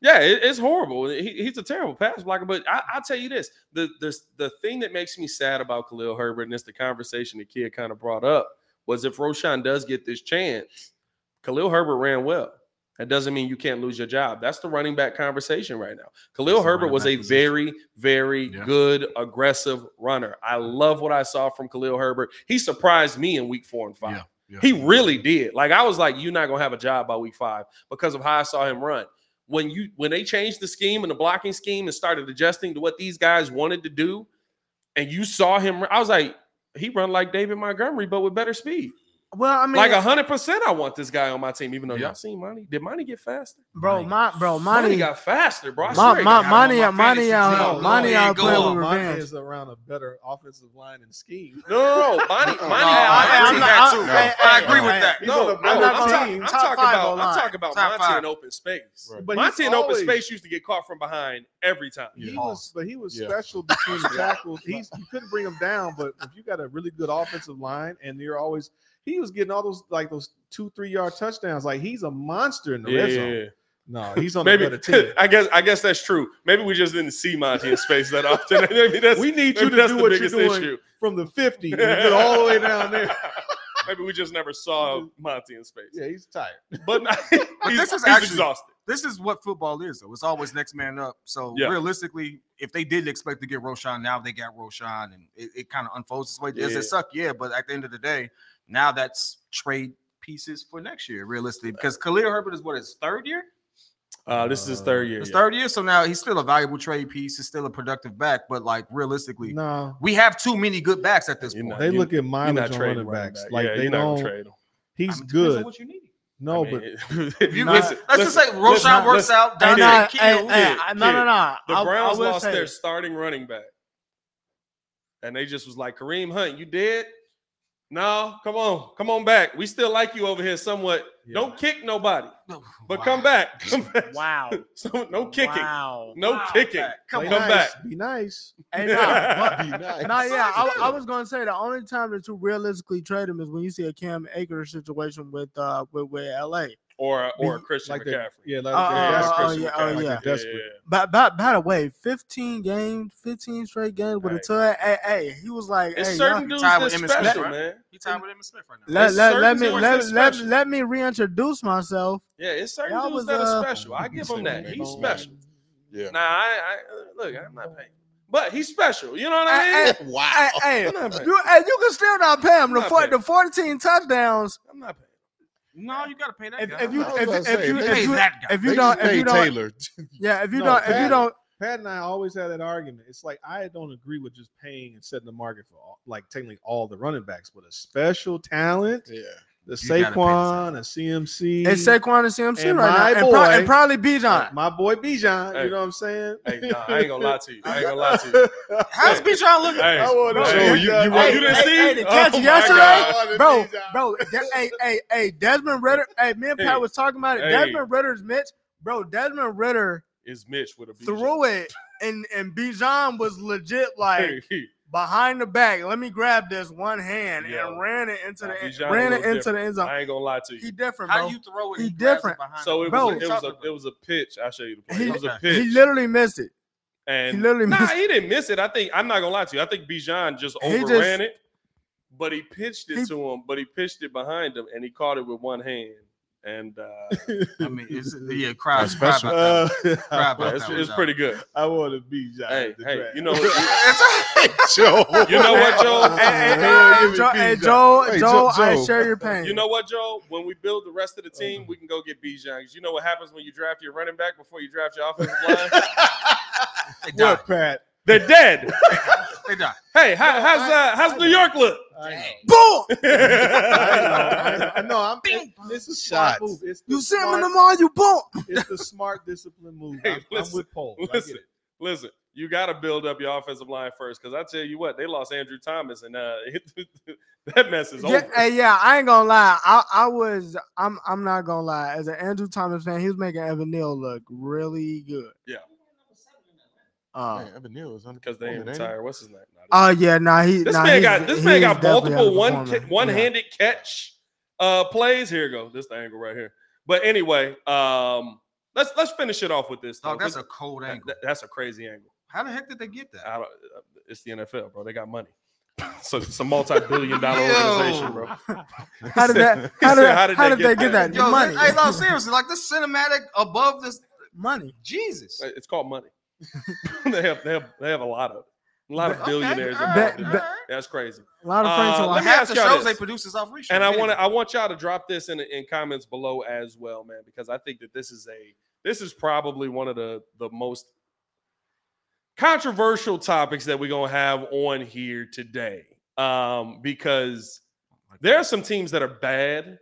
Yeah, it's horrible. He's a terrible pass blocker. But I'll tell you this: the thing that makes me sad about Khalil Herbert, and it's the conversation the kid kind of brought up, was if Roschon does get this chance, Khalil Herbert ran well. That doesn't mean you can't lose your job. That's the running back conversation right now. Khalil Herbert was a very, very good, aggressive runner. I love what I saw from Khalil Herbert. He surprised me in week 4 and 5. Yeah. He really did. Like, I was like, you're not going to have a job by week 5 because of how I saw him run. When they changed the scheme and the blocking scheme and started adjusting to what these guys wanted to do, and you saw him, I was like, he run like David Montgomery, but with better speed. Well, I mean, like 100%, I want this guy on my team. Even though y'all seen Monty, did Monty get faster? Monty got faster, bro. Monty out playing with revenge. Is around a better offensive line and scheme. No, I agree with that. No, I'm talking about Monty in open space. Monty in open space used to get caught from behind every time. He was special between the tackles. You couldn't bring him down, but if you got a really good offensive line and you're always. He was getting all those 2-3 yard touchdowns. Like, he's a monster in the red zone. Yeah. No, he's on the better team. I guess that's true. Maybe we just didn't see Monty in space that often. We need you to do what you're doing from the 50 and get all the way down there. Maybe we just never saw Monty in space. Yeah, he's tired. But he's exhausted. This is what football is, though. It's always next man up. So realistically, if they didn't expect to get Roschon, now they got Roschon, and it kind of unfolds this way. Does it suck? Yeah, but at the end of the day, now that's trade pieces for next year, realistically, because Khalil Herbert is his third year? This is his third year. Third year, so now he's still a valuable trade piece. He's still a productive back, but, like, realistically, we have too many good backs at this point. They look at mileage on running backs. Back. Like, they don't trade him. He's good. What you need. No, I mean, but if you let's just say Roschon works out. The Browns lost their starting running back, and they just was like, Kareem Hunt, you dead? No, come on back. We still like you over here somewhat. Yeah. Don't kick nobody, but come back. Wow. So no kicking. Wow. No kicking. Come back. Be nice. Hey, be nice. I was going to say the only time that you realistically trade him is when you see a Cam Akers situation with LA. Or Christian McCaffrey. By the way, 15 straight games with a tug. Hey, he was like, it's certain dudes that's special, man. He tied with Emmitt Smith right now. Let me reintroduce myself. Yeah, it's certain dudes that are special. I give him that. He's special. Yeah. Nah, I'm not paying. But he's special. You know what I mean? Wow. You can still not pay him the 14 touchdowns. I'm not paying. No, you gotta pay that guy. If you don't, Pat and I always had that argument. It's like, I don't agree with just paying and setting the market for technically all the running backs, but a special talent. Yeah. The Saquon and CMC. It's Saquon and CMC right now. And probably Bijan. My boy Bijan. Hey. You know what I'm saying? Hey, I ain't going to lie to you. How's Bijan looking? Hey. I want to show you. You didn't see? The catch yesterday? Bro. Desmond Ridder. Hey, me and Pat was talking about it. Hey. Desmond Ridder's Mitch. Bro, Desmond Ridder is Mitch with a Bijan. Threw it, and Bijan was legit like – behind the back, let me grab this one hand and ran it into the end zone. I ain't gonna lie to you. He different, bro. How you throw it? He different. So it was a pitch. I'll show you the play. It was a pitch. He literally missed it. And he didn't miss it. I think I'm not gonna lie to you. I think Bijan just overran it, but he pitched it to him. But he pitched it behind him, and he caught it with one hand. And I mean, crowd special. It's pretty good. I want to be John. Hey, you know what, Joel? You know what, Joel? Joel, I share your pain. You know what, Joel? When we build the rest of the team, we can go get Bijan. You know what happens when you draft your running back before you draft your offensive line? They die. They're dead. Hey, how's New York look? Boom! I know. It's a smart move. You send them all, you boom. It's the smart discipline move. Hey, I'm with Paul. Listen. You got to build up your offensive line first, because I tell you what, they lost Andrew Thomas, and that mess is over. Yeah, I ain't gonna lie. I'm not gonna lie. As an Andrew Thomas fan, he was making Evan Neal look really good. Yeah. Evan Neal was because they ain't retired. What's his name? This man got multiple one-handed catch plays. Here you go. This is the angle right here. But anyway, let's finish it off with this. Though. That's a cold angle. That's a crazy angle. How the heck did they get that? It's the NFL, bro. They got money. So it's a multi-billion-dollar organization, bro. How did they get that? Yo, money. No, seriously, like the cinematic above this money. Jesus, it's called money. They have a lot of billionaires. Right. That's crazy. A lot of friends. Let me ask y'all this. They produce off research. And I want y'all to drop this in comments below as well, man, because I think that this is probably one of the most controversial topics that we're going to have on here today, because there are some teams that are bad,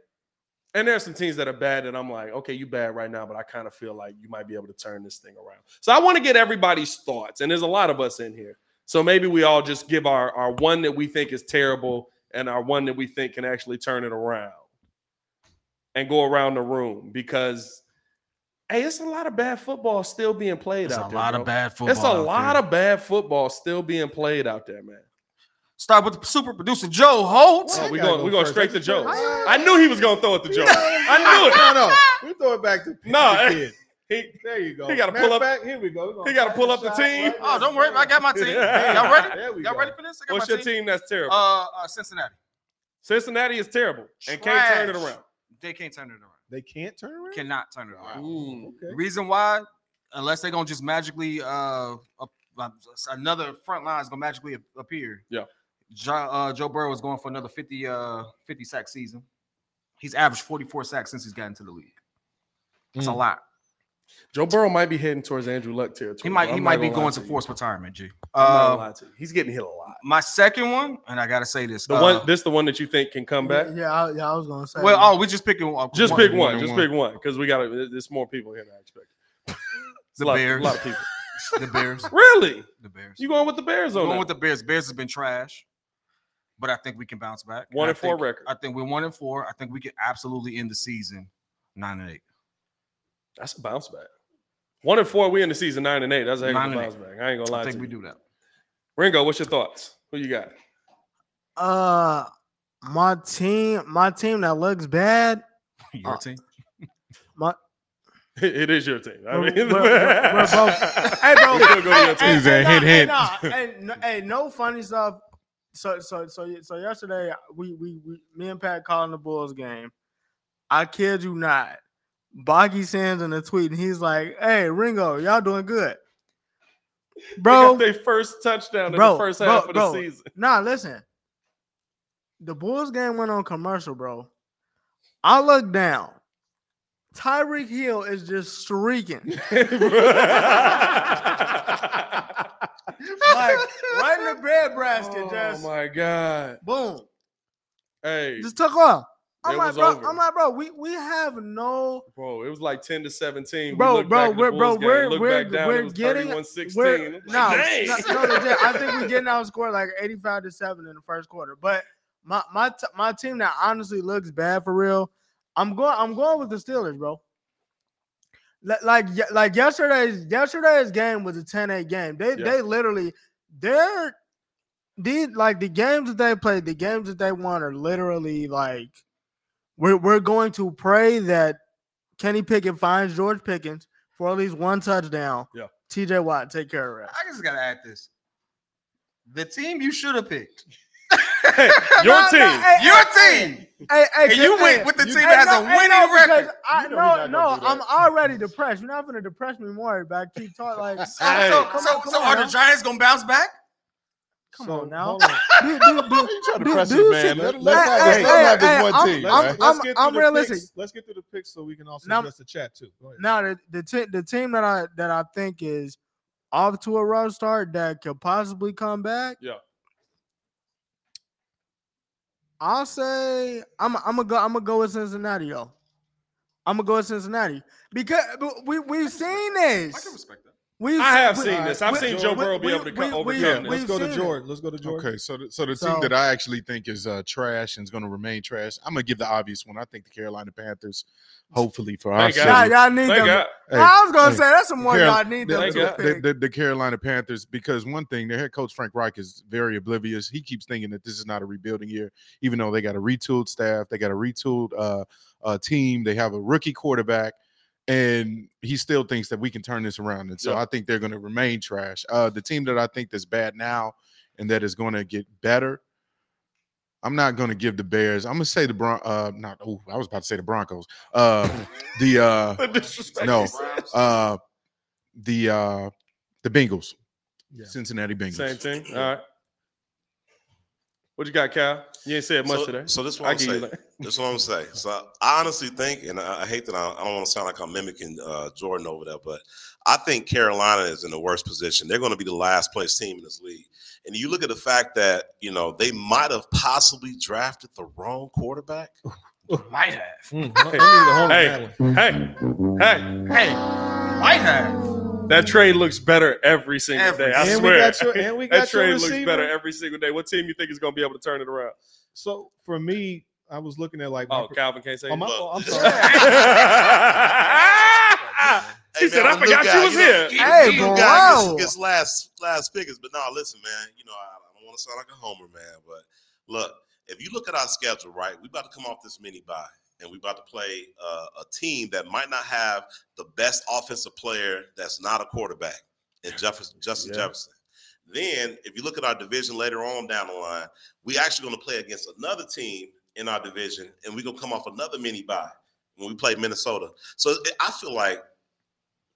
and there are some teams that are bad that I'm like, okay, you bad right now, but I kind of feel like you might be able to turn this thing around. So I want to get everybody's thoughts, and there's a lot of us in here. So maybe we all just give our one that we think is terrible and our one that we think can actually turn it around and go around the room, because – hey, it's a lot of bad football still being played out there. It's a lot of bad football still being played out there, man. Start with the super producer, Joe Holt. We're going straight to Joe. I knew he was going to throw it to Joe. I knew it. No. We throw it back to Pete. No. There you go. He got to pull up. Fact, here we go. He got to pull up the team. Right, oh, don't worry. I got my team. Y'all ready? Y'all ready for this? What's your team that's terrible? Cincinnati. Cincinnati is terrible and can't turn it around. They can't turn it around. They can't turn around? Cannot turn it around. Ooh, okay. Reason why, unless they're going to just magically another front line is going to magically appear. Yeah. Joe Burrow is going for another 50 sack season. He's averaged 44 sacks since he's gotten to the league. That's a lot. Joe Burrow might be heading towards Andrew Luck territory. He might be going to forced retirement, G. He's getting hit a lot. My second one, and I gotta say this: the one that you think can come back. Yeah, I was gonna say. Well, we just picking one. Just pick one, because we got there's more people here than I expect. A lot of people. The Bears. Really? The Bears. You going with the Bears? I'm going with the Bears. Bears has been trash, but I think we can bounce back. 1-4 record. I think we're 1-4. I think we can absolutely end the season 9-8. That's a bounce back. 1-4, we in the season 9-8. That's a heck of a bounce back. I ain't gonna lie. I think we do that. Ringo, what's your thoughts? Who you got? My team that looks bad. Your team. It is your team. I mean, we're both. Hey, bro. Hey, no funny stuff. So yesterday we me and Pat calling the Bulls game. I kid you not. Boggy Sands in a tweet, and he's like, "Hey, Ringo, y'all doing good, bro?" They got their first touchdown in the first half of the season. Nah, listen. The Bulls game went on commercial, bro. I look down. Tyreek Hill is just streaking. Like right in the bread basket. Oh my god! Boom. Hey, just took off. I'm like, bro. We have no. Bro, it was like 10-17. We're getting. I think we're getting outscored like 85-7 in the first quarter. But my team that honestly looks bad for real. I'm going with the Steelers, bro. Like yesterday's game was a 10-8 game. They literally the games that they played, the games that they won are literally like. We're going to pray that Kenny Pickett finds George Pickens for at least one touchdown. Yeah. TJ Watt, take care of it. I just got to add this. The team you should have picked. Hey, your team. You went with the team that has a winning record. I'm already depressed. You're not going to depress me more. But I keep talking like. So are the Giants going to bounce back? Come on now. I'm realistic. Let's get through the picks so we can also address the chat too. Now the team that I think is off to a rough start that could possibly come back. Yeah. I'll say I'm gonna go with Cincinnati, though. I'm gonna go with Cincinnati because we've seen this. I can respect that. I have seen this. I've seen Joe Burrow be able to overcome this. Let's go to Jordan. Okay, so the team that I actually think is trash and is going to remain trash, I'm going to give the obvious one. I think the Carolina Panthers, hopefully for our sake. Y'all need them. I was going to say, that's the one y'all need them to pick. The Carolina Panthers, because one thing, their head coach, Frank Reich, is very oblivious. He keeps thinking that this is not a rebuilding year, even though they got a retooled staff, they got a retooled team, they have a rookie quarterback. And he still thinks that we can turn this around. And so I think they're going to remain trash. The team that I think that's bad now and that is going to get better, I'm not going to give the Bears. I'm going to say the Broncos. I was about to say the Broncos. The Bengals. Yeah. Cincinnati Bengals. Same thing. All right. What you got, Cal? You ain't said much today. So this is what I'm saying. So I honestly think, and I hate that I don't want to sound like I'm mimicking Jordan over there, but I think Carolina is in the worst position. They're going to be the last place team in this league. And you look at the fact that, you know, they might have possibly drafted the wrong quarterback. Might have. Hey. Might have. That trade looks better every single day. I swear. That trade looks better every single day. What team you think is going to be able to turn it around? So for me, I was looking at Calvin can't say. I'm sorry. She said, I forgot you was here. Hey, bro. His last pickers, but no, listen, man. You know, I don't want to sound like a homer, man. But look, if you look at our schedule, right, we about to come off this mini-bye. And we're about to play a team that might not have the best offensive player that's not a quarterback in Justin Jefferson. Then, if you look at our division later on down the line, we actually going to play against another team in our division, and we're going to come off another mini-bye when we play Minnesota. So, I feel like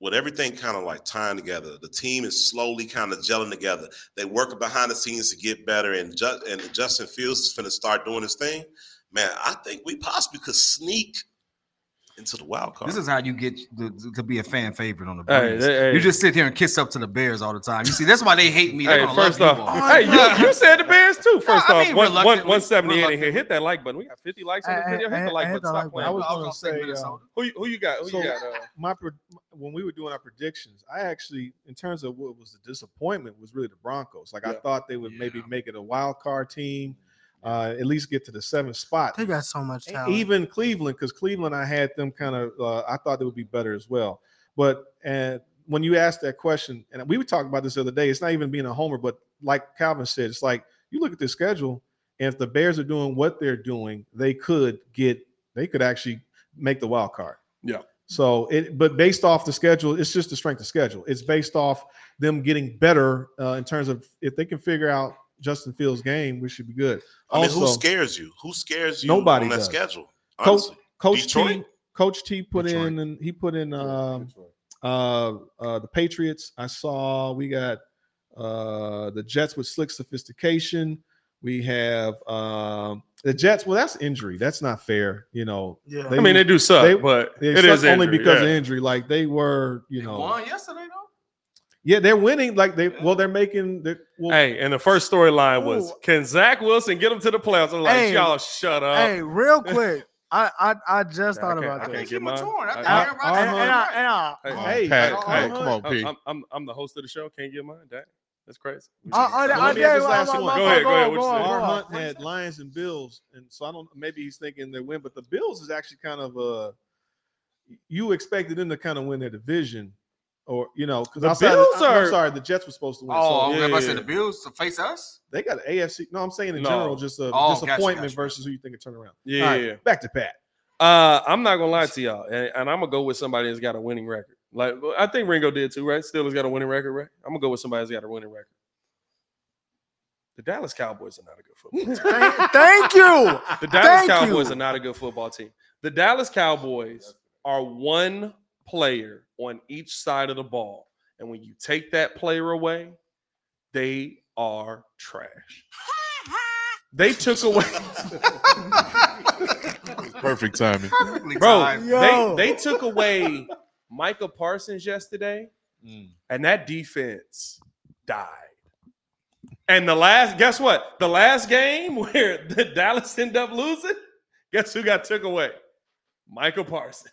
with everything kind of like tying together, the team is slowly kind of gelling together. They work behind the scenes to get better, and Justin Fields is going to start doing his thing. Man, I think we possibly could sneak into the wild card. This is how you get to be a fan favorite on the Bears. Hey. You just sit here and kiss up to the Bears all the time. You see, that's why they hate me. They're you said the Bears too. First off, 178 in here. Hit that like button. We got 50 likes on the video. Hit the like button. Stop playing. I was going to say, who you got? When we were doing our predictions, I actually, in terms of what was the disappointment, was really the Broncos. I thought they would maybe make it a wild card team. At least get to the 7th spot. They got so much talent. Even Cleveland, because Cleveland, I had them kind of. I thought they would be better as well. But when you ask that question, and we were talking about this the other day, it's not even being a homer, but like Calvin said, it's like you look at the schedule, and if the Bears are doing what they're doing, they could actually make the wild card. Yeah. But based off the schedule, it's just the strength of schedule. It's based off them getting better in terms of if they can figure out Justin Fields' game, we should be good. Also, who scares you? Nobody on that schedule? Coach T put Detroit in, and he put in the Patriots. I saw we got the Jets with slick sophistication. We have the Jets. Well, that's injury. That's not fair. You know. Yeah. They do suck, but it is only injury, because of injury. Like they were, they won yesterday though. Yeah, they're winning. And the first storyline was, can Zach Wilson get him to the playoffs? I'm like, y'all shut up. Hey, real quick, I just thought about that. I can't get mine. Hey, come on, Pete. I'm the host of the show. Can't get mine. That's crazy. Go ahead. R. Hunt had Lions and Bills, and so I don't. Maybe he's thinking they win, but the Bills is actually kind of a. You expected them to kind of win their division. Or, because the Jets were supposed to win. Oh, so, I said the Bills to face us? They got an AFC. No, I'm saying general, just a disappointment versus who you think will turn around. Yeah. All right, back to Pat. I'm not going to lie to y'all, and I'm going to go with somebody that's got a winning record. Like, I think Ringo did too, right? Steelers got a winning record, right? I'm going to go with somebody that's got a winning record. The Dallas Cowboys are not a good football team. Thank you. The Dallas Cowboys are not a good football team. The Dallas Cowboys are one player on each side of the ball, and when you take that player away, they are trash. They took away perfect timing, bro. They took away Micah Parsons yesterday, and that defense died. And guess what? The last game where the Dallas ended up losing, guess who got took away? Micah Parsons.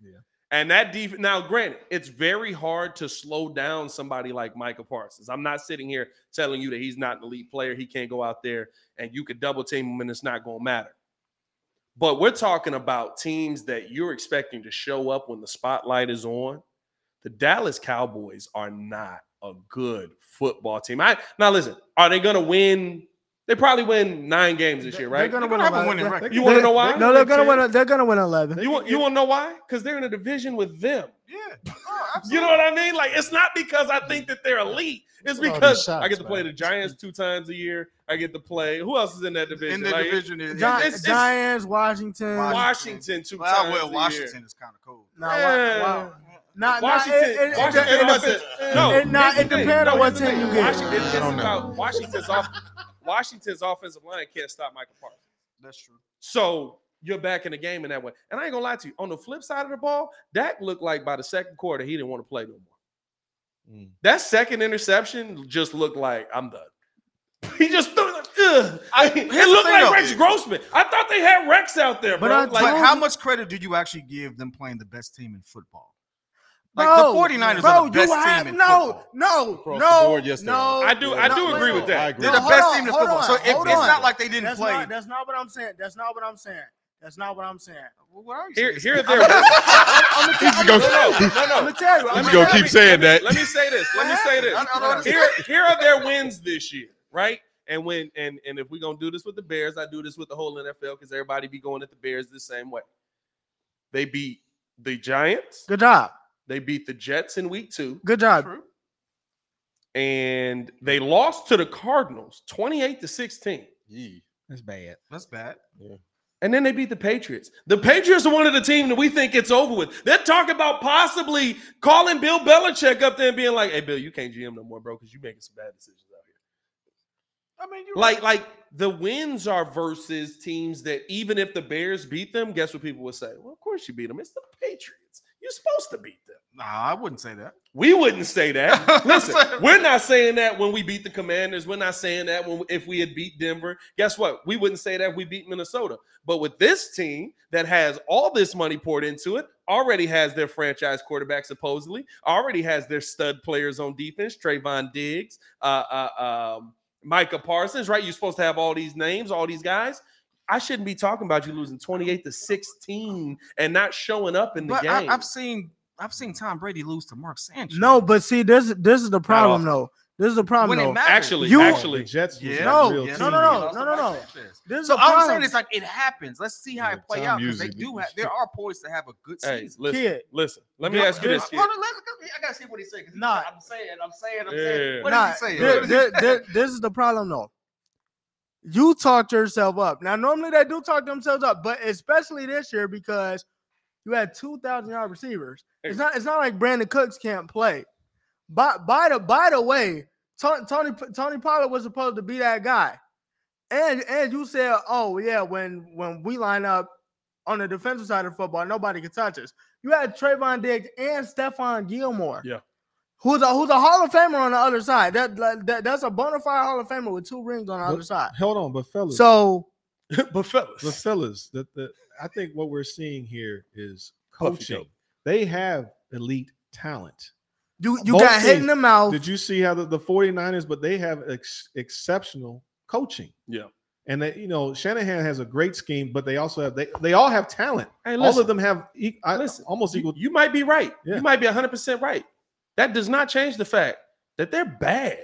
Yeah. And that defense. Now, granted, it's very hard to slow down somebody like Micah Parsons. I'm not sitting here telling you that he's not an elite player. He can't go out there and you could double team him and it's not going to matter. But we're talking about teams that you're expecting to show up when the spotlight is on. The Dallas Cowboys are not a good football team. Now, listen, are they going to win? They probably win 9 games this year, right? They're going to win 11. You want to know why? No, they're going to win 11. You want to know why? Because they're in a division with them. Yeah. Oh, you know what I mean? Like, it's not because I think that they're elite. It's because I get to play the Giants 2 times a year. I get to play. Who else is in that division? In the division is Giants, Washington 2 times a year. Washington is kind of cool. Wow. It depends on what team you get. Washington's offensive line can't stop Micah Parsons. That's true. So you're back in the game in that way. And I ain't gonna lie to you. On the flip side of the ball, Dak looked like by the second quarter he didn't want to play no more. That second interception just looked like I'm done. He just threw like, ugh. It looked like Rex Grossman. I thought they had Rex out there, bro. But how much credit do you actually give them playing the best team in football? Like, bro, the 49ers are the best team in football. I do agree with that. I agree. They're the best team in football. So it's not like they didn't play. That's not what I'm saying. That's not what I'm saying. What are you saying? Here and there. I'm going to tell you. He's going to keep saying that. Let me say this. Here are their wins this year, right? And if we're going to do this with the Bears, I do this with the whole NFL because everybody be going at the Bears the same way. They beat the Giants. Good job. They beat the Jets in week 2. Good job. True. And they lost to the Cardinals 28-16. That's bad. Yeah. And then they beat the Patriots. The Patriots are one of the teams that we think it's over with. They're talking about possibly calling Bill Belichick up there and being like, hey, Bill, you can't GM no more, bro, because you're making some bad decisions out here. I mean, you're like the wins are versus teams that even if the Bears beat them, guess what people would say? Well, of course you beat them. It's the Patriots. You're supposed to beat them. Nah, I wouldn't say that. We wouldn't say that. Listen, we're not saying that when we beat the Commanders. We're not saying that if we had beat Denver. Guess what? We wouldn't say that if we beat Minnesota. But with this team that has all this money poured into it, already has their franchise quarterback supposedly, already has their stud players on defense, Trayvon Diggs, Micah Parsons, right? You're supposed to have all these names, all these guys. I shouldn't be talking about you losing 28-16 and not showing up in the game. I've seen Tom Brady lose to Mark Sanchez. No, but see, this is the problem though. This is the problem though. Actually, Jets. Yeah. No. This so I'm saying it's like it happens. Let's see how it play out because they do. They are poised to have a good season. Listen. Let me ask you this. Hold on, I gotta see what he said. Nah, I'm saying. What did he say? This is the problem though. You talked yourself up. Now, normally they do talk themselves up, but especially this year because you had 2,000-yard receivers. It's not like Brandon Cooks can't play. By the way, Tony Pollard was supposed to be that guy, and you said, oh yeah, when we line up on the defensive side of football, nobody can touch us. You had Trayvon Diggs and Stephon Gilmore. Yeah. Who's a Hall of Famer on the other side? That's a bona fide Hall of Famer with 2 rings on the other side. Hold on, but fellas. I think what we're seeing here is coaching. They have elite talent. You got hit in the mouth. Did you see how the 49ers? But they have exceptional coaching. Yeah. And that, Shanahan has a great scheme, but they also have they all have talent. Hey, all of them have almost equal. You might be right. Yeah. You might be 100% right. That does not change the fact that they're bad.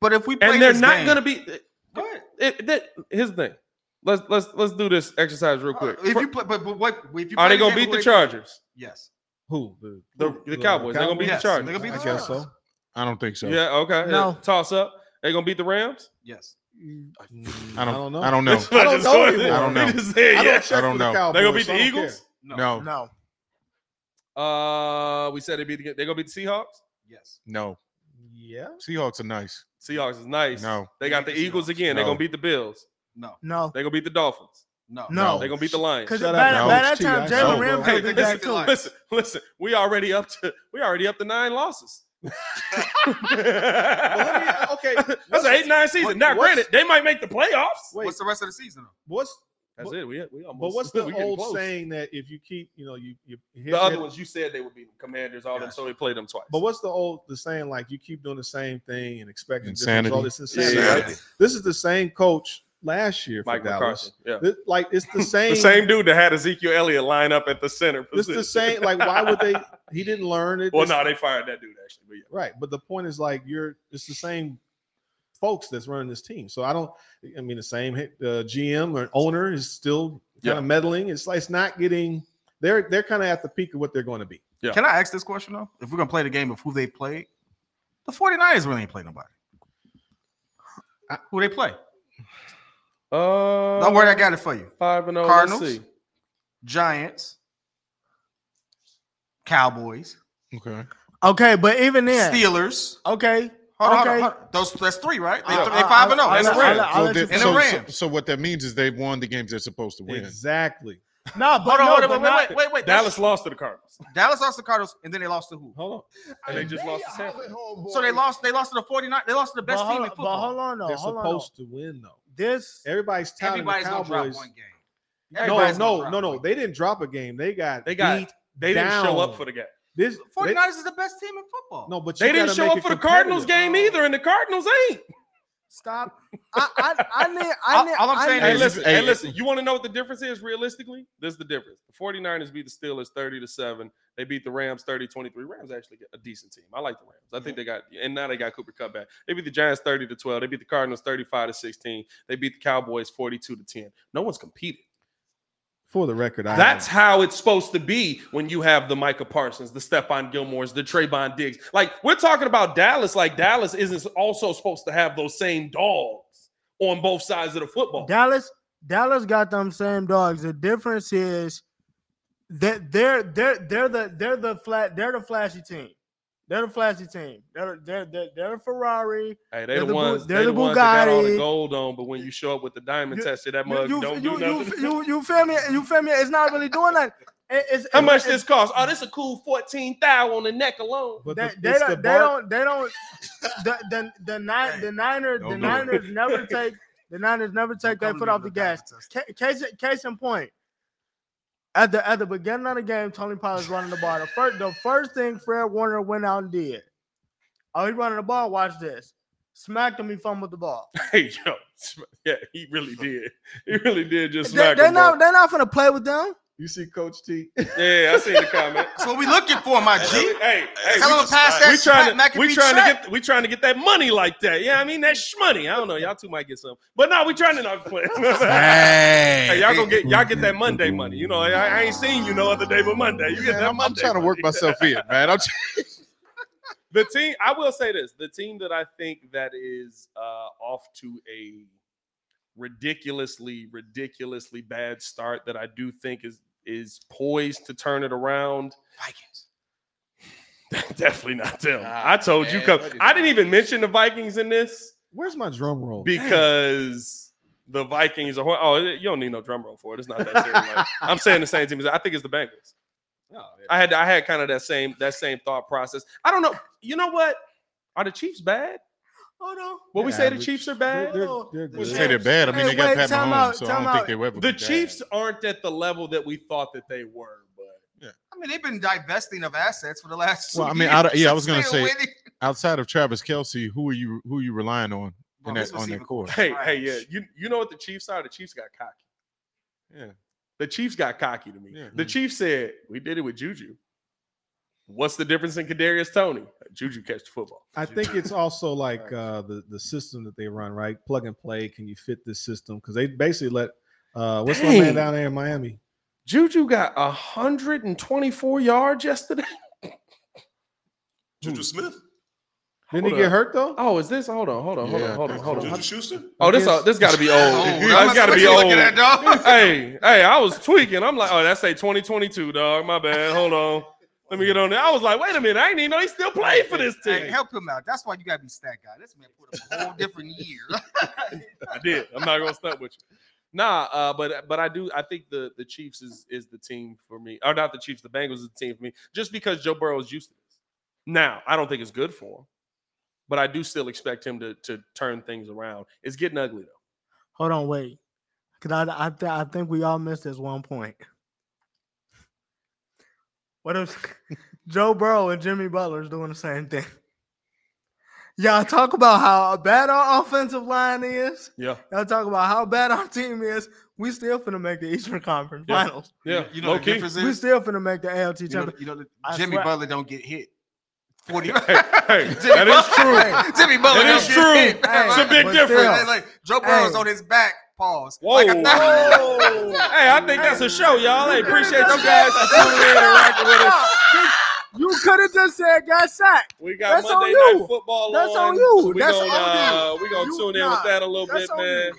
But if we play and they're not going to be. Here's the thing. Let's do this exercise real quick. Are they going to beat the Chargers? Yes. Who? The Cowboys. They're going to beat the Chargers. They're going to beat the Chargers. I guess so. I don't think so. Yeah. Okay. No. Yeah. Toss up. They're going to beat the Rams. Yes. I don't know. I don't know. They're going to beat the Eagles. No. We said they're going to beat the Seahawks? Yes. No. Yeah. Seahawks is nice. No. They got the Eagles again. No. They're going to beat the Bills. No. They're going to beat the Dolphins. No. They're going to beat the Lions. Because by that time, Jalen Ramsey. Listen, we already up to 9 losses. Okay, that's an 8-9 season. Now, granted, they might make the playoffs. Wait, what's the rest of the season? That's it. We almost. But what's the old saying that if you keep, you hit, the other ones you said they would be Commanders, all them, so they played them twice. But what's the saying, like, you keep doing the same thing and expecting insanity. This insanity. Right? This is the same coach last year for Mike Dallas. Yeah. Like, it's the same. The same dude that had Ezekiel Elliott line up at the center position. It's the same. Like, why would they? He didn't learn it. Well, no, they fired that dude actually. But yeah. Right, but the point is, like, it's the same folks that's running this team. So I mean, the same GM or owner is still kind of meddling. It's like, it's not getting. They're kind of at the peak of what they're going to be. Yeah. Can I ask this question though? If we're gonna play the game of who they played, the 49ers really ain't played nobody. Who they play? Don't worry, I got it for you. 5-0 Cardinals, Giants, Cowboys. Okay, but even then, Steelers. Okay, hold on. That's three, right? They 5-0. So what that means is they've won the games they're supposed to win. Exactly. Wait. Dallas lost to the Cardinals. Dallas lost to the Cardinals, and then they lost to who? Hold on. And they lost to San Francisco. So they lost to the 49ers. They lost to the best team in football. But hold on, though. They're supposed to win, though. Everybody's touting the Cowboys. Drop one game. No. They didn't drop a game. They got beat. They didn't show up for the game. This 49ers is the best team in football. No, but they didn't show up for the Cardinals game either, and the Cardinals ain't. Stop. All I'm saying is, listen. You want to know what the difference is realistically? This is the difference. The 49ers beat the Steelers 30-7. They beat the Rams 30-23. Rams actually get a decent team. I like the Rams. I think they got, and now they got Cooper Kupp back. They beat the Giants 30-12. They beat the Cardinals 35-16. They beat the Cowboys 42-10. No one's competing. For the record, that's how it's supposed to be when you have the Micah Parsons, the Stephon Gilmores, the Trayvon Diggs. Like, we're talking about Dallas. Like, Dallas isn't also supposed to have those same dogs on both sides of the football. Dallas got them same dogs. The difference is that they're the flashy team. They're the flashy team. They're the Ferrari. Hey, they're the ones. They're the Bugatti. That got all the gold on, but when you show up with the diamond tester, that mug don't do nothing. You feel me? It's not really doing that. How much this cost? Oh, this a cool $14,000 on the neck alone. But the Niners never take their foot off the gas. Case in point. At the beginning of the game, Tony Pollard's running the ball. The first thing Fred Warner went out and did. Oh, he's running the ball. Watch this. Smacked him. He fumbled the ball. Hey, yo. Yeah, he really did. Just smack him. They're not going to play with them. You see Coach T? Yeah, I see the comment. That's what we looking for, my G. Hey, tell him to pass that. We trying to get that money like that. Yeah, I mean that shmoney. I don't know. Y'all two might get some, but no, we trying to not play. Hey, y'all get that Monday money. You know, I ain't seen you no other day but Monday. You get that Monday. I'm trying to work myself in, man. The team. I will say this: the team that I think that is off to a ridiculously bad start that I do think is poised to turn it around. Vikings. Definitely not them. I didn't even mention the Vikings in this. Where's my drum roll? Because the Vikings are. Oh, you don't need no drum roll for it. It's not that serious. Like, I'm saying the same team. I think it's the Bengals. Oh, yeah. I had kind of that same thought process. I don't know. You know what? Are the Chiefs bad? Oh no! We say the Chiefs are bad. They're say they're bad. I mean, they got Pat Mahomes, so I don't think they were ever. The Chiefs aren't at the level that we thought that they were, but yeah. I mean, they've been divesting of assets for the last. I was going to say, outside of Travis Kelce, who are you relying on on that court? Hey, yeah. You know what the Chiefs are? The Chiefs got cocky. Yeah, the Chiefs got cocky to me. Yeah. The Chiefs said, "We did it with Juju." What's the difference in Kadarius Toney? Juju catch the football. I think it's also like the system that they run, right? Plug and play. Can you fit this system? Because they basically let what's my man down there in Miami? Juju got 124 yards yesterday. Juju Smith? Didn't he get hurt though? Oh, is this? Hold on. Juju Schuster? Oh, this got to be old. It's got to be old. At, dog. Hey, I was tweaking. I'm like, oh, that's a 2022, dog. My bad. Hold on. Let me get on there. I was like, wait a minute. I didn't even know he still played for this team. Hey, help him out. That's why you got to be stat guy. This man put up a whole different year. I did. I'm not going to start with you. Nah, but I do. I think the Chiefs is the team for me. Or not the Chiefs. The Bengals is the team for me. Just because Joe Burrow is used to this. Now, I don't think it's good for him, but I do still expect him to turn things around. It's getting ugly, though. Hold on, wait. Because I think we all missed this one point. What if Joe Burrow and Jimmy Butler is doing the same thing? Y'all talk about how bad our offensive line is. Yeah. Y'all talk about how bad our team is. We still finna make the Eastern Conference Finals. Yeah. You know the difference is? We still finna make the AFC Championship. Jimmy Butler don't get hit. 40. Hey, that is true. Hey, Jimmy Butler that is true. Hey, it's a big difference. Still, like Joe Burrow's on his back. Pause. Whoa. Like, hey, I think that's a show, y'all. I appreciate you guys for tuning in and rocking with us. You could have just said got sacked. We got that's Monday Night Football on. So that's on you. We're going to tune in with that a little bit, man.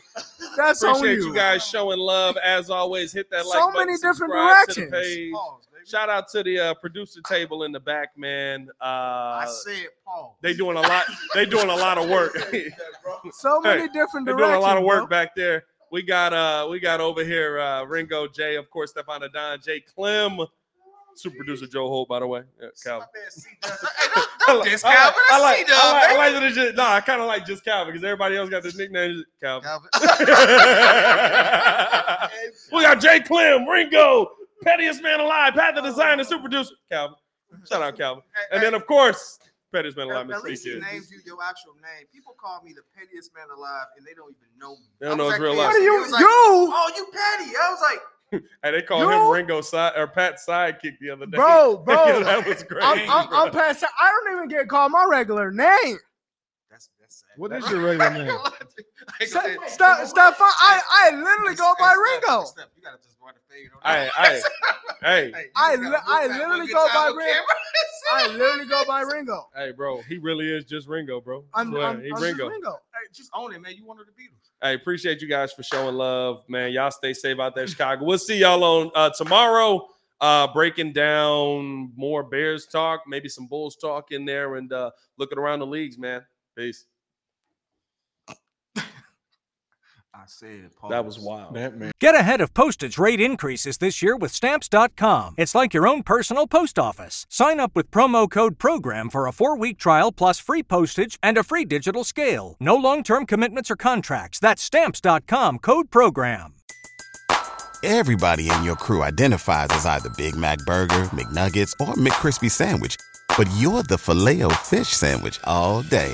That's on you. Appreciate you guys showing love. As always, hit that like button. So many different directions. Page. Pause, shout out to the producer table in the back, man. I said pause. They doing a lot. They doing a lot of work. So many different directions. They're doing a lot of work back there. We got over here Ringo J, of course, Stefan Adon, J. Clem. Super producer Joe Hope, by the way. Yeah, Calvin. I kind of like just Calvin because everybody else got this nickname. Calvin. We got J. Clem, Ringo, pettiest man alive, Pat the Designer, super producer Calvin. Shout out Calvin. And then, of course, pettiest man alive. At least he names you your actual name. People call me the pettiest man alive, and they don't even know me. They don't know his real life. What do you do? Like, oh, you petty. I was like. And they called him Ringo's side or Pat's sidekick the other day. Bro, yeah, that was great. I'm Pat. I don't even get called my regular name. That's sad. What is your regular name? Stop! I literally go by Ringo. You gotta just run the fade on that. I literally go by Ringo. I literally go by Ringo. Hey, bro, he really is just Ringo, bro. I'm Ringo. Hey, just own it, man. You one of the Beatles. Hey, appreciate you guys for showing love, man. Y'all stay safe out there in Chicago. We'll see y'all on tomorrow, breaking down more Bears talk, maybe some Bulls talk in there, and looking around the leagues, man. Peace. I said pause. That was wild. Man. Get ahead of postage rate increases this year with Stamps.com. It's like your own personal post office. Sign up with promo code PROGRAM for a 4-week trial plus free postage and a free digital scale. No long-term commitments or contracts. That's Stamps.com, code PROGRAM. Everybody in your crew identifies as either Big Mac Burger, McNuggets, or McCrispy Sandwich. But you're the Filet-O-Fish Sandwich all day.